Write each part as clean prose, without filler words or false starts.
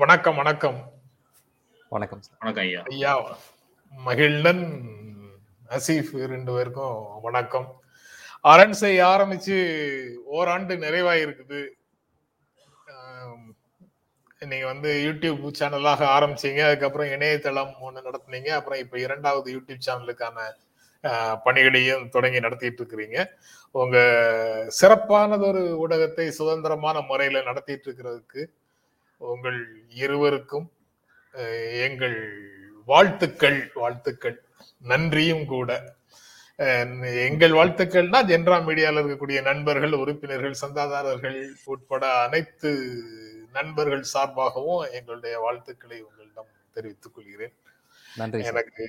வணக்கம் வணக்கம் வணக்கம் வணக்கம் ஐயா மகிழ்நன் அசீஃப் ரெண்டு பேருக்கும் வணக்கம். அரண்சை ஆரம்பிச்சு ஓராண்டு நிறைவாயிருக்குது. நீங்க வந்து யூடியூப் சேனலாக ஆரம்பிச்சீங்க, அதுக்கப்புறம் இணையதளம் ஒன்று நடத்தினீங்க, அப்புறம் இப்போ இரண்டாவது யூடியூப் சேனலுக்கான பணிகளையும் தொடங்கி நடத்திட்டு இருக்கிறீங்க. உங்க சிறப்பானதொரு ஊடகத்தை சுதந்திரமான முறையில நடத்திட்டு இருக்கிறதுக்கு உங்கள் இருவருக்கும் எங்கள் வாழ்த்துக்கள். வாழ்த்துக்கள், நன்றியும் கூட. எங்கள் வாழ்த்துக்கள்னா ஜென்ரா மீடியாவில் இருக்கக்கூடிய நண்பர்கள், உறுப்பினர்கள், சந்தாதாரர்கள் உட்பட அனைத்து நண்பர்கள் சார்பாகவும் எங்களுடைய வாழ்த்துக்களை உங்களிடம் தெரிவித்துக் கொள்கிறேன். எனக்கு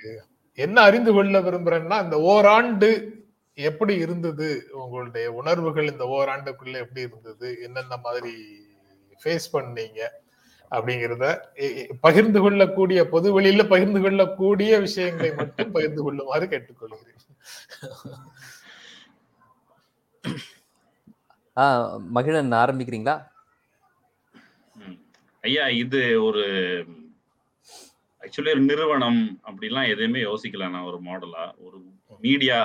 என்ன அறிந்து கொள்ள விரும்புறேன்னா, இந்த ஓராண்டு எப்படி இருந்தது, உங்களுடைய உணர்வுகள் இந்த ஓராண்டுக்குள்ள எப்படி இருந்தது, என்னென்ன மாதிரி ஃபேஸ் பண்ணீங்க அப்படிங்கிறத பகிர்ந்து கொள்ளக்கூடிய, பொது வெளியில பகிர்ந்து கொள்ளக்கூடிய விஷயங்களை மட்டும் பகிர்ந்து கொள்ளுமாறு கேட்டுக்கொள்கிறேன். மகிழன் ஆரம்பிக்கிறீங்களா? ஐயா, இது ஒரு ஆக்சுவலி ஒரு நிறுவனம் அப்படிலாம் எதையுமே யோசிக்கல. நான் ஒரு மாடலா ஒரு மீடியா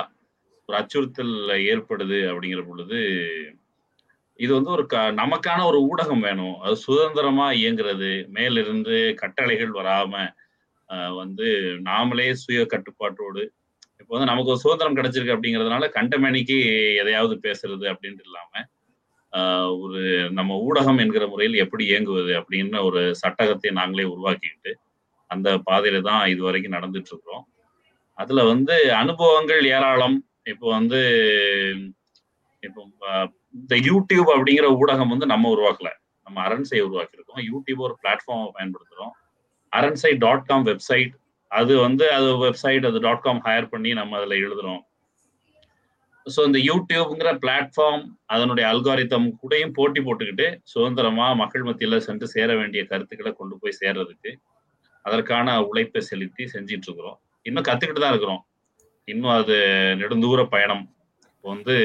ஒரு அச்சுறுத்தல் ஏற்படுது அப்படிங்கிற பொழுது இது வந்து ஒரு நமக்கான ஒரு ஊடகம் வேணும், அது சுதந்திரமா இயங்குறது, மேலிருந்து கட்டளைகள் வராம வந்து நாமளே சுய கட்டுப்பாட்டோடு. இப்போ வந்து நமக்கு ஒரு சுதந்திரம் கிடைச்சிருக்கு அப்படிங்கிறதுனால கண்டமேனிக்கு எதையாவது பேசுறது அப்படின்ட்டு இல்லாம ஒரு நம்ம ஊடகம் என்கிற முறையில் எப்படி இயங்குவது அப்படின்னு ஒரு சட்டகத்தை நாங்களே உருவாக்கிட்டு அந்த பாதையில தான் இது வரைக்கும் நடந்துட்டு இருக்கிறோம். அதுல வந்து அனுபவங்கள் ஏராளம். இப்போ வந்து இப்போ இந்த யூடியூப் அப்படிங்கிற ஊடகம் வந்து நம்ம உருவாக்கல, நம்ம அரண்சையை உருவாக்கியிருக்கோம். யூடியூப் ஒரு பிளாட்ஃபார்மை பயன்படுத்துகிறோம். அரண்சை.com வெப்சைட், அது வந்து அது வெப்சைட் அது .com ஹையர் பண்ணி நம்ம அதில் எழுதுகிறோம். ஸோ இந்த யூடியூப்ங்கிற பிளாட்ஃபார்ம் அதனுடைய அல்காரிதம் கூடயும் போட்டி போட்டுக்கிட்டு சுதந்திரமாக மக்கள் மத்தியில் சென்று சேர வேண்டிய கருத்துக்களை கொண்டு போய் சேர்றதுக்கு அதற்கான உழைப்பை செலுத்தி செஞ்சிட்டு இருக்கிறோம். இன்னும் கற்றுக்கிட்டு தான் இருக்கிறோம். இன்னும் அது நெடுந்தூர பயணம். இப்போ வந்து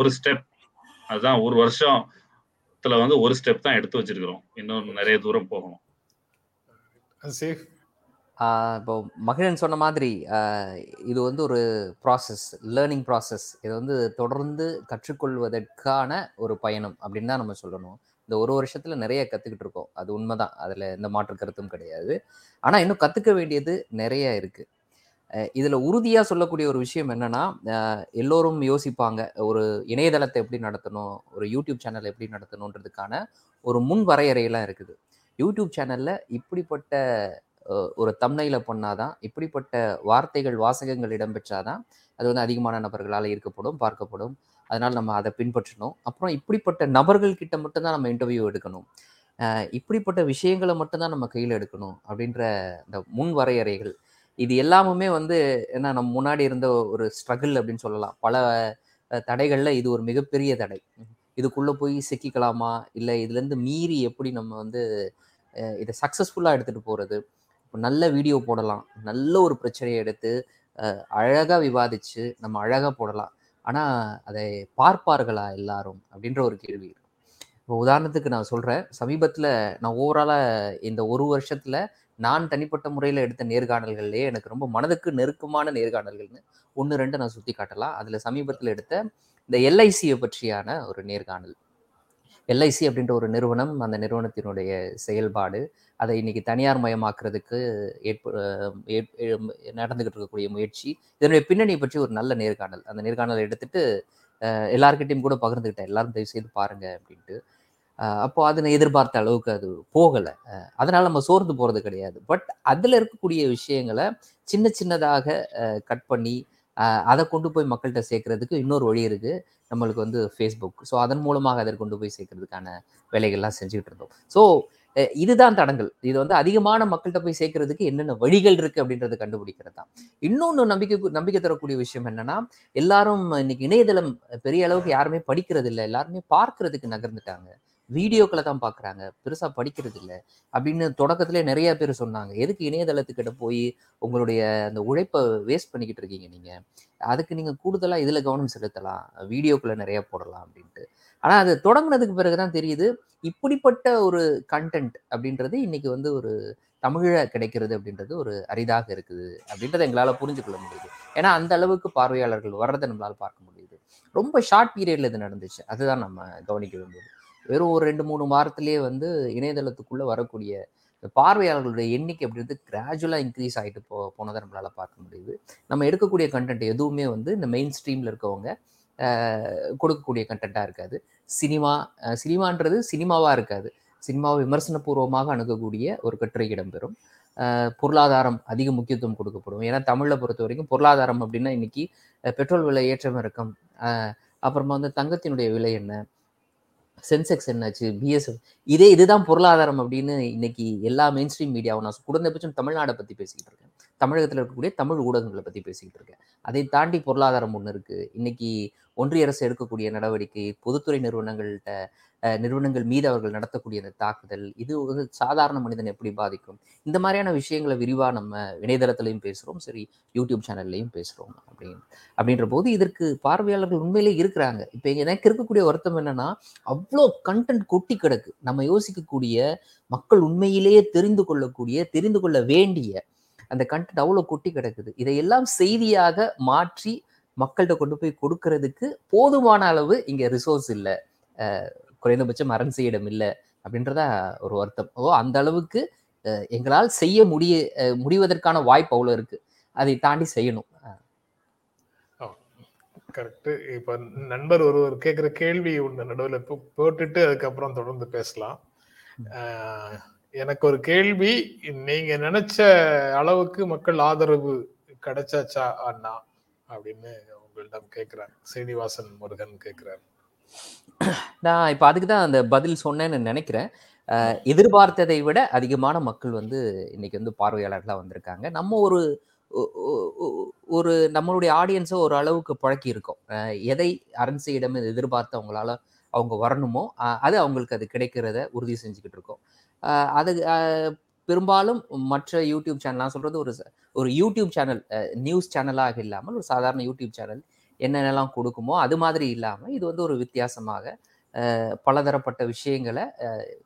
ஒரு ஸ்டெப், அதுதான் ஒரு வருஷத்துல வந்து ஒரு ஸ்டெப் தான் எடுத்து வச்சிருக்கிறோம். இன்னும் நிறைய தூரம் போகணும். இப்போ மகிழன் சொன்ன மாதிரி இது வந்து ஒரு ப்ராசஸ், லேர்னிங் ப்ராசஸ். இது வந்து தொடர்ந்து கற்றுக்கொள்வதற்கான ஒரு பயணம் அப்படின்னு தான் நம்ம சொல்லணும். இந்த ஒரு வருஷத்துல நிறைய கற்றுக்கிட்டு இருக்கோம், அது உண்மைதான், அதில் எந்த மாற்று கருத்தும் கிடையாது. ஆனால் இன்னும் கற்றுக்க வேண்டியது நிறைய இருக்குது. இதில் உறுதியாக சொல்லக்கூடிய ஒரு விஷயம் என்னென்னா, எல்லோரும் யோசிப்பாங்க ஒரு இணையதளத்தை எப்படி நடத்தணும், ஒரு யூடியூப் சேனலை எப்படி நடத்தணுன்றதுக்கான ஒரு முன் வரையறையெல்லாம் இருக்குது. யூடியூப் சேனலில் இப்படிப்பட்ட ஒரு தம்னையில பண்ணாதான், இப்படிப்பட்ட வார்த்தைகள் வாசகங்கள் இடம்பெற்றாதான் அது வந்து அதிகமான நபர்களால் ஈர்க்கப்படும், பார்க்கப்படும். அதனால் நம்ம அதை பின்பற்றணும். அப்புறம் இப்படிப்பட்ட நபர்கள் கிட்ட மட்டும்தான் நம்ம இன்டர்வியூ எடுக்கணும், இப்படிப்பட்ட விஷயங்களை மட்டும்தான் நம்ம கையில் எடுக்கணும் அப்படின்ற இந்த முன் வரையறைகள் இது எல்லாமுமே வந்து என்ன, நம்ம முன்னாடி இருந்த ஒரு ஸ்ட்ரகிள் அப்படின்னு சொல்லலாம். பல தடைகள்ல இது ஒரு மிகப்பெரிய தடை. இதுக்குள்ளே போய் சிக்கிக்கலாமா, இல்லை இதுலேருந்து மீறி எப்படி நம்ம வந்து இதை சக்ஸஸ்ஃபுல்லாக எடுத்துகிட்டு போகிறது. இப்போ நல்ல வீடியோ போடலாம், நல்ல ஒரு பிரச்சனையை எடுத்து அழகாக விவாதித்து நம்ம அழகாக போடலாம். ஆனால் அதை பார்ப்பார்களா எல்லாரும் அப்படின்ற ஒரு கேள்வி இருக்குது. இப்போ உதாரணத்துக்கு நான் சொல்கிறேன், சமீபத்தில் நான் ஓவராலாக இந்த ஒரு வருஷத்தில் நான் தனிப்பட்ட முறையில் எடுத்த நேர்காணல்கள்லேயே எனக்கு ரொம்ப மனதுக்கு நெருக்கமான நேர்காணல்கள்னு 1-2 நான் சுற்றி காட்டலாம். அதில் சமீபத்தில் எடுத்த இந்த LICயை பற்றியான ஒரு நேர்காணல். LIC அப்படின்ற ஒரு நிறுவனம், அந்த நிறுவனத்தினுடைய செயல்பாடு, அதை இன்னைக்கு தனியார் மயமாக்குறதுக்கு நடந்துகிட்டு இருக்கக்கூடிய முயற்சி, இதனுடைய பின்னணியை பற்றி ஒரு நல்ல நேர்காணல். அந்த நேர்காணலை எடுத்துட்டு எல்லாருக்கிட்டையும் கூட பகிர்ந்துக்கிட்டேன், எல்லாரும் தயவு செய்து பாருங்க அப்படின்ட்டு. அப்போ அது எதிர்பார்த்த அளவுக்கு அது போகலை. அதனால நம்ம சோர்ந்து போகிறது கிடையாது. பட் அதில் இருக்கக்கூடிய விஷயங்களை சின்ன சின்னதாக கட் பண்ணி அதை கொண்டு போய் மக்கள்கிட்ட சேர்க்கறதுக்கு இன்னொரு வழி இருக்குது, நம்மளுக்கு வந்து ஃபேஸ்புக். ஸோ அதன் மூலமாக அதை கொண்டு போய் சேர்க்கறதுக்கான வேலைகள்லாம் செஞ்சுக்கிட்டு இருந்தோம். ஸோ இதுதான் தடங்கள். இது வந்து அதிகமான மக்கள்கிட்ட போய் சேர்க்கறதுக்கு என்னென்ன வழிகள் இருக்குது அப்படின்றத கண்டுபிடிக்கிறது தான். இன்னொன்று நம்பிக்கை தரக்கூடிய விஷயம் என்னென்னா, எல்லாரும் இன்னைக்கு இணையதளம் பெரிய அளவுக்கு யாருமே படிக்கிறது இல்லை, எல்லாருமே பார்க்கறதுக்கு நகர்ந்துட்டாங்க, வீடியோக்களை தான் பார்க்குறாங்க, பெருசாக படிக்கிறது இல்லை அப்படின்னு தொடக்கத்திலே நிறைய பேர் சொன்னாங்க. எதுக்கு இணையதளத்துக்கிட்ட போய் உங்களுடைய அந்த உழைப்பை வேஸ்ட் பண்ணிக்கிட்டு இருக்கீங்க, நீங்கள் அதுக்கு நீங்கள் கூடுதலாக இதில் கவனம் செலுத்தலாம், வீடியோக்களை நிறையா போடலாம் அப்படின்ட்டு. ஆனால் அது தொடங்கினதுக்கு பிறகுதான் தெரியுது இப்படிப்பட்ட ஒரு கண்டென்ட் அப்படின்றது இன்னைக்கு வந்து ஒரு தமிழ கிடைக்கிறது அப்படின்றது ஒரு அரிதாக இருக்குது அப்படின்றத எங்களால் புரிஞ்சுக்கொள்ள முடியுது. ஏன்னா அந்த அளவுக்கு பார்வையாளர்கள் வர்றதை நம்மளால் பார்க்க முடியுது. ரொம்ப ஷார்ட் பீரியட்ல இது நடந்துச்சு, அதுதான் நம்ம கவனிக்க வேண்டியது. வெறும் ஒரு 2-3 வாரத்திலேயே வந்து இணையதளத்துக்குள்ளே வரக்கூடிய பார்வையாளர்களுடைய எண்ணிக்கை அப்படின்றது கிராஜுவலாக இன்க்ரீஸ் ஆகிட்டு போனதை நம்மளால் பார்க்க முடியுது. நம்ம எடுக்கக்கூடிய கண்டென்ட் எதுவுமே வந்து இந்த மெயின் ஸ்ட்ரீமில் இருக்கவங்க கொடுக்கக்கூடிய கண்டென்ட்டாக இருக்காது. சினிமான்றது சினிமாவாக இருக்காது, சினிமாவை விமர்சனபூர்வமாக அணுகக்கூடிய ஒரு கட்டுரை இடம்பெறும். பொருளாதாரம் அதிக முக்கியத்துவம் கொடுக்கப்படும். ஏன்னா தமிழை பொறுத்த வரைக்கும் பொருளாதாரம் அப்படின்னா இன்னைக்கு பெட்ரோல் விலை ஏற்றம் இறக்கம், அப்புறமா வந்து தங்கத்தினுடைய விலை என்ன, சென்செக்ஸ் என்னாச்சு, பிஎஸ்எஃப், இதுதான் பொருளாதாரம் அப்படின்னு இன்னைக்கு எல்லா மெயின் ஸ்ட்ரீம் மீடியாவும், நான் குறைந்தபட்சம் தமிழ்நாடை பற்றி பேசிக்கிட்டு இருக்கேன், தமிழகத்தில் இருக்கக்கூடிய தமிழ் ஊடகங்களை பற்றி பேசிக்கிட்டு இருக்கேன், அதை தாண்டி பொருளாதாரம் ஒன்று இருக்குது. இன்னைக்கு ஒன்றிய அரசு எடுக்கக்கூடிய நடவடிக்கை, பொதுத்துறை நிறுவனங்கள் மீது அவர்கள் நடத்தக்கூடிய அந்த தாக்குதல், இது வந்து சாதாரண மனிதன் எப்படி பாதிக்கும், இந்த மாதிரியான விஷயங்களை விரிவாக நம்ம இணையதளத்திலையும் பேசுகிறோம், சரி யூடியூப் சேனல்லையும் பேசுகிறோம். அப்படின்ற போது இதற்கு பார்வையாளர்கள் உண்மையிலே இருக்கிறாங்க. இப்போ எனக்கு இருக்கக்கூடிய வருத்தம் என்னன்னா, அவ்வளோ கண்டென்ட் கொட்டி கிடக்கு. நம்ம யோசிக்கக்கூடிய, மக்கள் உண்மையிலேயே தெரிந்து கொள்ள வேண்டிய அந்த கண்டென்ட் அவ்வளோ கொட்டி கிடக்குது. இதையெல்லாம் செய்தியாக மாற்றி மக்கள்கிட்ட கொண்டு போய் கொடுக்கறதுக்கு போதுமான அளவு இங்கே ரிசோர்ஸ் இல்லை, குறைந்தபட்சம் அரண்சையிடம் இல்லை அப்படின்றதா ஒரு வருத்தம். அந்த அளவுக்கு எங்களால் செய்ய முடிவதற்கான வாய்ப்பு அவ்வளோ இருக்கு, அதை தாண்டி செய்யணும். கரெக்ட். இப்ப நண்பர் ஒருவர் கேட்கிற கேள்வி ஒன்று நடுவில் போட்டுட்டு அதுக்கப்புறம் தொடர்ந்து பேசலாம். எனக்கு ஒரு கேள்வி, நீங்க நினைச்ச அளவுக்கு மக்கள் ஆதரவு கிடைச்சாச்சா அண்ணா அப்படின்னு உங்களிடம் கேட்கிறார் சீனிவாசன் முருகன் கேட்கிறார். நான் இப்ப அதுக்குதான் அந்த பதில் சொன்னேன்னு நினைக்கிறேன். எதிர்பார்த்ததை விட அதிகமான மக்கள் வந்து இன்னைக்கு வந்து பார்வையாளர்களா வந்திருக்காங்க. நம்ம ஒரு நம்மளுடைய ஆடியன்ஸை ஒரு அளவுக்கு பழக்கி இருக்கோம். எதை அரண்சையிடம் எதிர்பார்த்து அவங்களால அவங்க வரணுமோ அது அவங்களுக்கு அது கிடைக்கிறத உறுதி செஞ்சுக்கிட்டு இருக்கோம். அது பெரும்பாலும் மற்ற யூடியூப் சேனல், நான் சொல்கிறது ஒரு யூடியூப் சேனல், நியூஸ் சேனலாக இல்லாமல் ஒரு சாதாரண யூடியூப் சேனல் என்னென்னலாம் கொடுக்குமோ அது மாதிரி இல்லாமல் இது வந்து ஒரு வித்தியாசமாக பலதரப்பட்ட விஷயங்களை,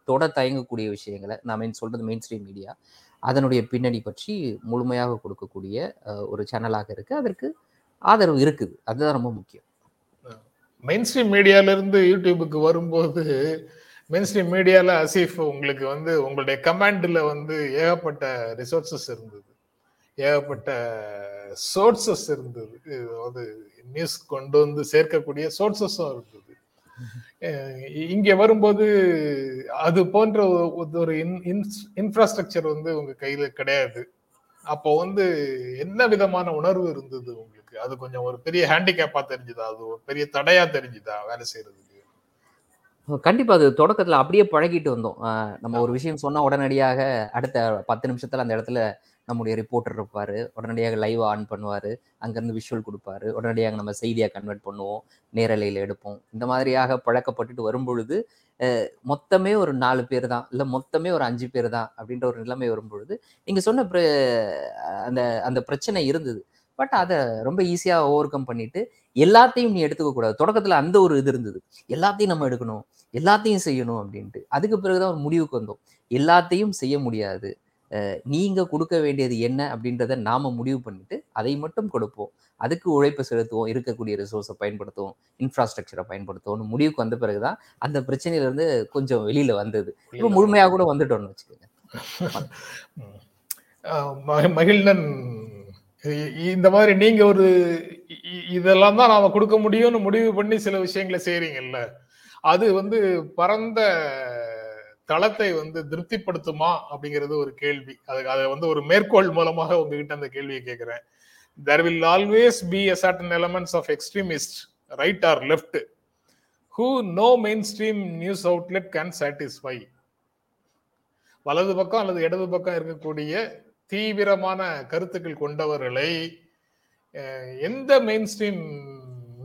தொட தயங்கக்கூடிய விஷயங்களை, நான் சொல்கிறது மெயின் ஸ்ட்ரீம் மீடியா, அதனுடைய பின்னணி பற்றி முழுமையாக கொடுக்கக்கூடிய ஒரு சேனலாக இருக்குது. அதற்கு ஆதரவு இருக்குது, அதுதான் ரொம்ப முக்கியம். மெயின் ஸ்ட்ரீம் மீடியாவிலேருந்து யூடியூபுக்கு வரும்போது மெயின் ஸ்ட்ரீம் மீடியாவில் அசீஃப் உங்களுக்கு வந்து உங்களுடைய கமாண்டில் வந்து ஏகப்பட்ட ரிசோர்ஸஸ் இருந்தது, ஏகப்பட்ட சோர்ஸஸ் இருந்தது, அதாவது நியூஸ் கொண்டு வந்து சேர்க்கக்கூடிய சோர்ஸஸும் இருந்தது. இங்கே வரும்போது அது போன்ற ஒரு இன்ஃப்ராஸ்ட்ரக்சர் வந்து உங்கள் கையில் கிடையாது. அப்போ வந்து என்ன விதமான உணர்வு இருந்தது உங்களுக்கு? அது கொஞ்சம் ஒரு பெரிய ஹேண்டிகேப்பாக தெரிஞ்சுதா? அது ஒரு பெரிய தடையாக தெரிஞ்சுதா வேலை செய்கிறது? கண்டிப்பா அது தொடக்கத்துல அப்படியே பழகிட்டு வந்தோம். நம்ம ஒரு விஷயம் சொன்னா உடனடியாக அடுத்த 10 நிமிஷத்துல அந்த இடத்துல நம்முடைய ரிப்போர்ட்டர் இருப்பாரு, உடனடியாக லைவ் ஆன் பண்ணுவாரு, அங்கிருந்து விஷுவல் கொடுப்பாரு, உடனடியாக நம்ம செய்தியா கன்வெர்ட் பண்ணுவோம், நேரலையில எடுப்போம். இந்த மாதிரியாக பழக்கப்பட்டுட்டு வரும்பொழுது மொத்தமே ஒரு 4 பேர் தான், இல்லை மொத்தமே ஒரு 5 பேர் தான் அப்படின்ற ஒரு நிலைமை வரும்பொழுது நீங்க சொன்ன அந்த பிரச்சனை இருந்தது. பட் அதை ரொம்ப ஈஸியாக ஓவர் கம் பண்ணிட்டு எல்லாத்தையும் நீ எடுத்துக்க கூடாது. தொடக்கத்தில் அந்த ஒரு இது இருந்தது, எல்லாத்தையும் நம்ம எடுக்கணும், எல்லாத்தையும் செய்யணும் அப்படின்ட்டு. அதுக்கு பிறகுதான் ஒரு முடிவுக்கு வந்தோம், எல்லாத்தையும் செய்ய முடியாது, நீங்க கொடுக்க வேண்டியது என்ன அப்படின்றத நாம முடிவு பண்ணிட்டு அதை மட்டும் கொடுப்போம், அதுக்கு உழைப்பு செலுத்துவோம், இருக்கக்கூடிய ரிசோர்ஸை பயன்படுத்துவோம், இன்ஃப்ராஸ்ட்ரக்சரை பயன்படுத்துவோம்னு முடிவுக்கு வந்த பிறகுதான் அந்த பிரச்சனையிலிருந்து கொஞ்சம் வெளியில வந்தது. இப்போ முழுமையாக கூட வந்துட்டோம்னு வச்சுக்கோங்க. மகிழ்நன், இந்த மாதிரி நீங்க ஒரு இதெல்லாம் தான் நாம கொடுக்க முடியும்னு முடிவு பண்ணி சில விஷயங்களை செய்றீங்கல்ல, அது வந்து பரந்த தளத்தை வந்து திருப்திப்படுத்துமா அப்படிங்கிறது ஒரு கேள்வி. அதை வந்து ஒரு மேற்கோள் மூலமாக உங்ககிட்ட அந்த கேள்வியை கேட்கிறேன். There will always be a certain elements of extremists, right or left, who no mainstream news outlet can satisfy. வலது பக்கம் அல்லது இடது பக்கம் இருக்கக்கூடிய தீவிரமான கருத்துக்கள் கொண்டவர்களை எந்த மெயின் ஸ்ட்ரீம்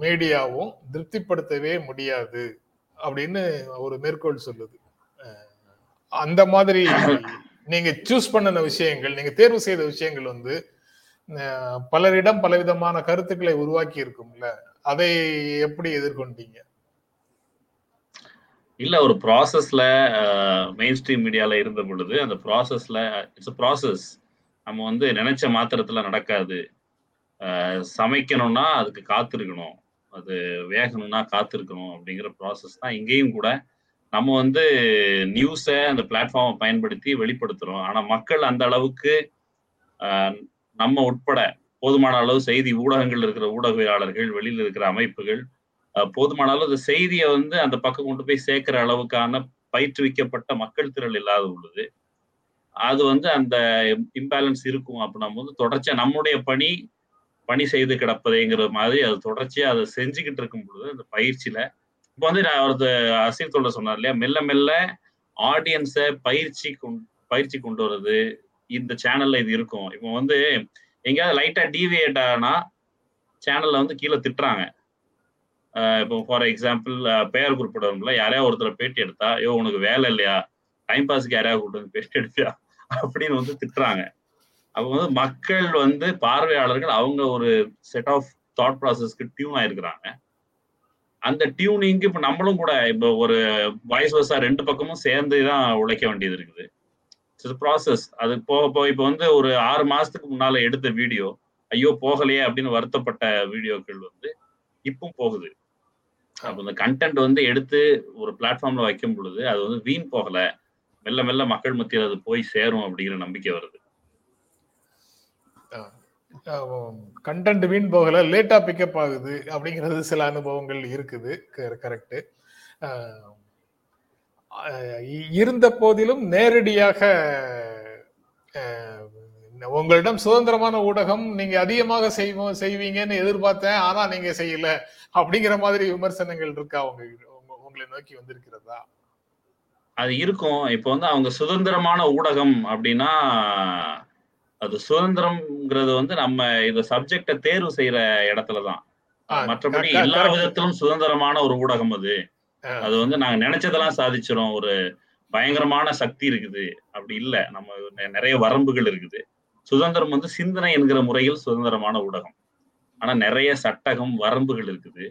மீடியாவும் திருப்திப்படுத்தவே முடியாது அப்படின்னு ஒரு மேற்கோள் சொல்லுது. அந்த மாதிரி நீங்க சூஸ் பண்ணின விஷயங்கள், நீங்க தேர்வு செய்த விஷயங்கள் வந்து பலரிடம் பலவிதமான கருத்துக்களை உருவாக்கி இருக்கும்ல, அதை எப்படி எதிர்கொண்டீங்க? இல்லை, ஒரு ப்ராசஸில் மெயின் ஸ்ட்ரீம் மீடியாவில் இருந்த பொழுது அந்த ப்ராசஸில் இட்ஸ் அ ப்ராசஸ். நம்ம வந்து நினச்ச மாத்திரத்தில் நடக்காது. சமைக்கணும்னா அதுக்கு காத்திருக்கணும், அது வேகணும்னா காத்திருக்கணும் அப்படிங்கிற ப்ராசஸ் தான். இங்கேயும் கூட நம்ம வந்து நியூஸை அந்த பிளாட்ஃபார்மை பயன்படுத்தி வெளிப்படுத்துகிறோம். ஆனால் மக்கள் அந்த அளவுக்கு நம்ம உட்பட போதுமான அளவு செய்தி ஊடகங்கள் இருக்கிற ஊடகவியலாளர்கள், வெளியில் இருக்கிற அமைப்புகள் போதுமான அளவு அந்த செய்தியை வந்து அந்த பக்கம் கொண்டு போய் சேர்க்கிற அளவுக்கான பயிற்றுவிக்கப்பட்ட மக்கள் திரள் இல்லாத உள்ளது. அது வந்து அந்த இம்பேலன்ஸ் இருக்கும். அப்போ நம்ம வந்து தொடர்ச்சியாக நம்முடைய பணி செய்து கிடப்பதேங்கிற மாதிரி அது தொடர்ச்சியாக அதை செஞ்சுக்கிட்டு இருக்கும் பொழுது அந்த பயிற்சியில் இப்போ வந்து நான் ஒரு அசீஃப் தோழர் சொன்னார் இல்லையா, மெல்ல மெல்ல ஆடியன்ஸை பயிற்சி கொண்டு வர்றது. இந்த சேனலில் இது இருக்கும். இப்போ வந்து எங்கேயாவது லைட்டாக டீவியேட் ஆனா சேனலில் வந்து கீழே திட்டுறாங்க. இப்போ ஃபார் எக்ஸாம்பிள் பெயர் குறிப்பிடவங்கள யாரையா ஒருத்தர் பேட்டி எடுத்தா, ஐயோ உனக்கு வேலை இல்லையா, டைம் பாஸுக்கு யாரையா கூப்பிட்டு பேட்டி எடுத்தியா அப்படின்னு வந்து திட்டுறாங்க. அப்போ வந்து மக்கள் வந்து பார்வையாளர்கள் அவங்க ஒரு செட் ஆஃப் தாட் ப்ராசஸ்க்கு டியூன் ஆயிருக்கிறாங்க. அந்த டியூனிங்கு இப்போ நம்மளும் கூட இப்போ ஒரு வாய்ஸ் வாய்ஸா ரெண்டு பக்கமும் சேர்ந்து தான் உழைக்க வேண்டியது இருக்குது. It's process. அது போக போக இப்போ வந்து ஒரு 6 மாசத்துக்கு முன்னால எடுத்த வீடியோ, ஐயோ போகலையே அப்படின்னு வருத்தப்பட்ட வீடியோக்கள் வந்து இப்போ போகுது. அப்போ இந்த கண்டென்ட் வந்து எடுத்து ஒரு பிளாட்ஃபார்ம்ல வைக்கும் பொழுது அது வந்து வீண் போகல, மெல்ல மெல்ல மக்கள் மத்தியில் அது போய் சேரும் அப்படிங்கிற நம்பிக்கை வருது. கண்டென்ட் வீண் போகல, லேட்டா பிக்கப் ஆகுது அப்படிங்கிறது சில அனுபவங்கள் இருக்குது. கரெக்டு. இருந்த போதிலும் நேரடியாக உங்களிடம் சுதந்திரமான ஊடகம், நீங்க அதிகமாக செய்வீங்கன்னு எதிர்பார்த்தேன், ஆனா நீங்க செய்யல அப்படிங்கிற மாதிரி விமர்சனங்கள் இருக்கா உங்களை நோக்கி வந்திருக்கிறதா? அது இருக்கும். இப்ப வந்து அவங்க சுதந்திரமான ஊடகம் அப்படின்னா அது சுதந்திரம்ங்கிறது வந்து நம்ம இந்த சப்ஜெக்டை தேர்வு செய்யற இடத்துலதான். மற்றபடி எல்லா விதத்திலும் சுதந்திரமான ஒரு ஊடகம் அது. அது வந்து நாங்க நினைச்சதெல்லாம் சாதிச்சிடும், ஒரு பயங்கரமான சக்தி இருக்குது அப்படி இல்லை, நம்ம நிறைய வரம்புகள் இருக்குது. சுதந்திரம் வந்து சிந்தனை என்கிற முறையில் சுதந்திரமான ஊடகம், ஆனா நிறைய சட்டகம் வரம்புகள் இருக்குது.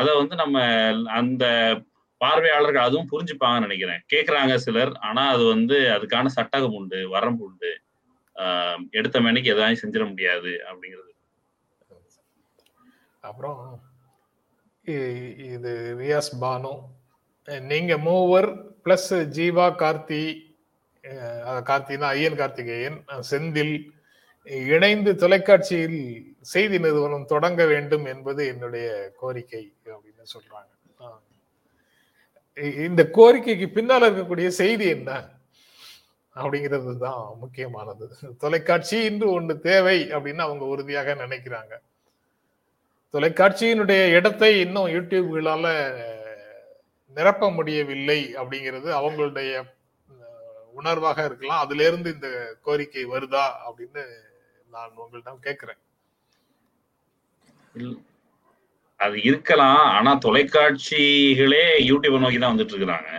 அதை வந்து நம்ம அந்த பார்வையாளர்கள் அதுவும் புரிஞ்சுப்பாங்கன்னு நினைக்கிறேன். கேட்குறாங்க சிலர், ஆனா அது வந்து அதுக்கான சட்டகம் உண்டு, வரம்பு உண்டு, எடுத்த மணிக்கு எதாவது செஞ்சிட முடியாது அப்படிங்கிறது. அப்புறம் இது ரியாஸ் பானு, நீங்க மூவர் பிளஸ் ஜீவா, கார்த்தினா ஐயன் கார்த்திகேயன், செந்தில் இணைந்து தொலைக்காட்சியில் செய்தி நிறுவனம் தொடங்க வேண்டும் என்பது என்னுடைய கோரிக்கை அப்படின்னு சொல்றாங்க. இந்த கோரிக்கைக்கு பின்னால் இருக்கக்கூடிய செய்தி என்ன அப்படிங்கிறது தான் முக்கியமானது. தொலைக்காட்சி இன்று ஒன்று தேவை அப்படின்னு அவங்க உறுதியாக நினைக்கிறாங்க. தொலைக்காட்சியினுடைய இடத்தை இன்னும் யூடியூப்களால நிரப்ப முடியவில்லை அப்படிங்கிறது அவங்களுடைய உணர்வாக இருக்கலாம். அதுல இருந்து இந்த கோரிக்கை வருதா அப்படின்னு நான் உங்கள்கிட்ட கேட்கிறேன். அது இருக்கலாம், ஆனா தொலைக்காட்சிகளே யூடியூபை நோக்கி தான் வந்துட்டு இருக்கிறாங்க.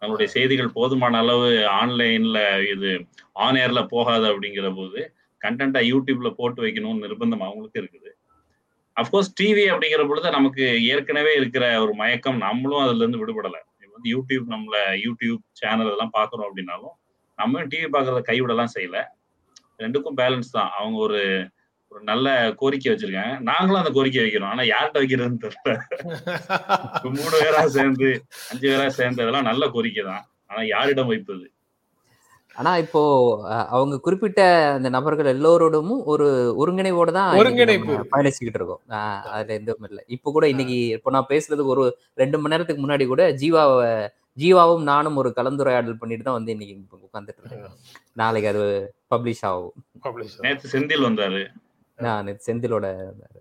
நம்மளுடைய செய்திகள் போதுமான அளவு ஆன்லைன்ல இது ஆன் ஏர்ல போகாது அப்படிங்கிற போது கண்டென்ட்டா யூடியூப்ல போட்டு வைக்கணும்னு நிர்பந்தம் அவங்களுக்கு இருக்குது. அஃப்கோர்ஸ் டிவி அப்படிங்கிற பொழுது நமக்கு ஏற்கனவே இருக்கிற ஒரு மயக்கம், நம்மளும் அதுல இருந்து விடுபடலை. இப்போ வந்து யூடியூப் சேனல் எல்லாம் பார்க்குறோம் அப்படின்னாலும் நம்ம டிவி பார்க்கறத கைவிடலாம் செய்யல. ரெண்டுக்கும் பேலன்ஸ் தான். அவங்க ஒரு நல்ல கோரிக்கை வச்சிருக்காங்க, நாங்களும் அந்த கோரிக்கை வைக்கிறோம். ஆனா யார்கிட்ட வைக்கிறதுன்னு தெரியல. 3 பேரா சேர்ந்து 5 பேரா சேர்ந்து அதெல்லாம் நல்ல கோரிக்கை தான், ஆனா யாரிடம் வைப்பது? ஆனா இப்போ அவங்க குறிப்பிட்ட அந்த நபர்கள் எல்லோரோடமும் ஒரு ஒருங்கிணைவோட தான் பயணிச்சுக்கிட்டு இருக்கோம். அதுல எந்த இல்லை. இப்ப கூட இன்னைக்கு இப்போ நான் பேசுறதுக்கு ஒரு 2 மணி நேரத்துக்கு முன்னாடி கூட ஜீவாவும் நானும் ஒரு கலந்துரையாடல் பண்ணிட்டு தான் வந்து இன்னைக்கு உட்காந்துட்டு இருக்கேன். நாளைக்கு அது பப்ளிஷ் ஆகும். செந்தில் வந்தாரு, நான் செந்திலோட வந்தாரு.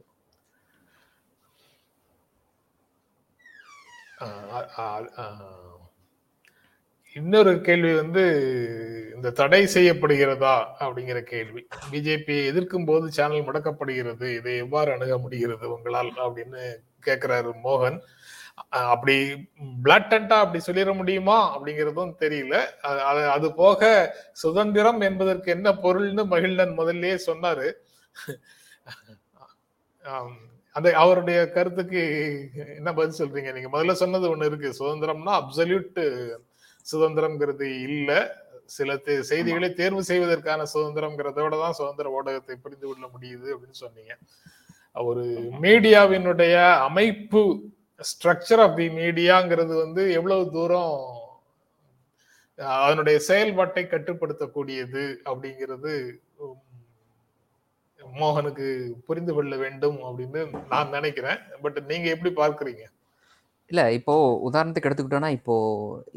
இன்னொரு கேள்வி வந்து இந்த தடை செய்யப்படுகிறதா அப்படிங்கிற கேள்வி. பிஜேபியை எதிர்க்கும் போது சேனல் முடக்கப்படுகிறது, இதை எவ்வாறு அணுக முடிகிறது உங்களால் அப்படின்னு கேட்கிறாரு மோகன். அப்படி பிளாட்டண்டா அப்படி சொல்லிட முடியுமா அப்படிங்கிறதும் தெரியல. அது போக சுதந்திரம் என்பதற்கு என்ன பொருள்னு மகிழ்ந்தன் முதல்லயே சொன்னாரு. அந்த அவருடைய கருத்துக்கு என்ன பதில் சொல்றீங்க நீங்க? முதல்ல சொன்னது ஒண்ணு இருக்கு, சுதந்திரம்னா அப்சல்யூட் சுதந்திரம்ங்கிறது இல்ல, சில செய்திகளை தேர்வு செய்வதற்கான சுதந்திரம்ங்கிறதோட தான் சுதந்திர ஊடகத்தை புரிந்து கொள்ள முடியுது அப்படின்னு சொன்னீங்க. ஒரு மீடியாவினுடைய அமைப்பு, ஸ்ட்ரக்சர் ஆஃப் தி மீடியாங்கிறது எவ்வளவு தூரம் அதனுடைய செயல்பாட்டை கட்டுப்படுத்தக்கூடியது அப்படிங்கிறது மோகனுக்கு புரிந்து கொள்ள வேண்டும் அப்படின்னு நான் நினைக்கிறேன். பட் நீங்க எப்படி பார்க்குறீங்க? இல்லை, இப்போ உதாரணத்துக்கு எடுத்துக்கிட்டோன்னா, இப்போ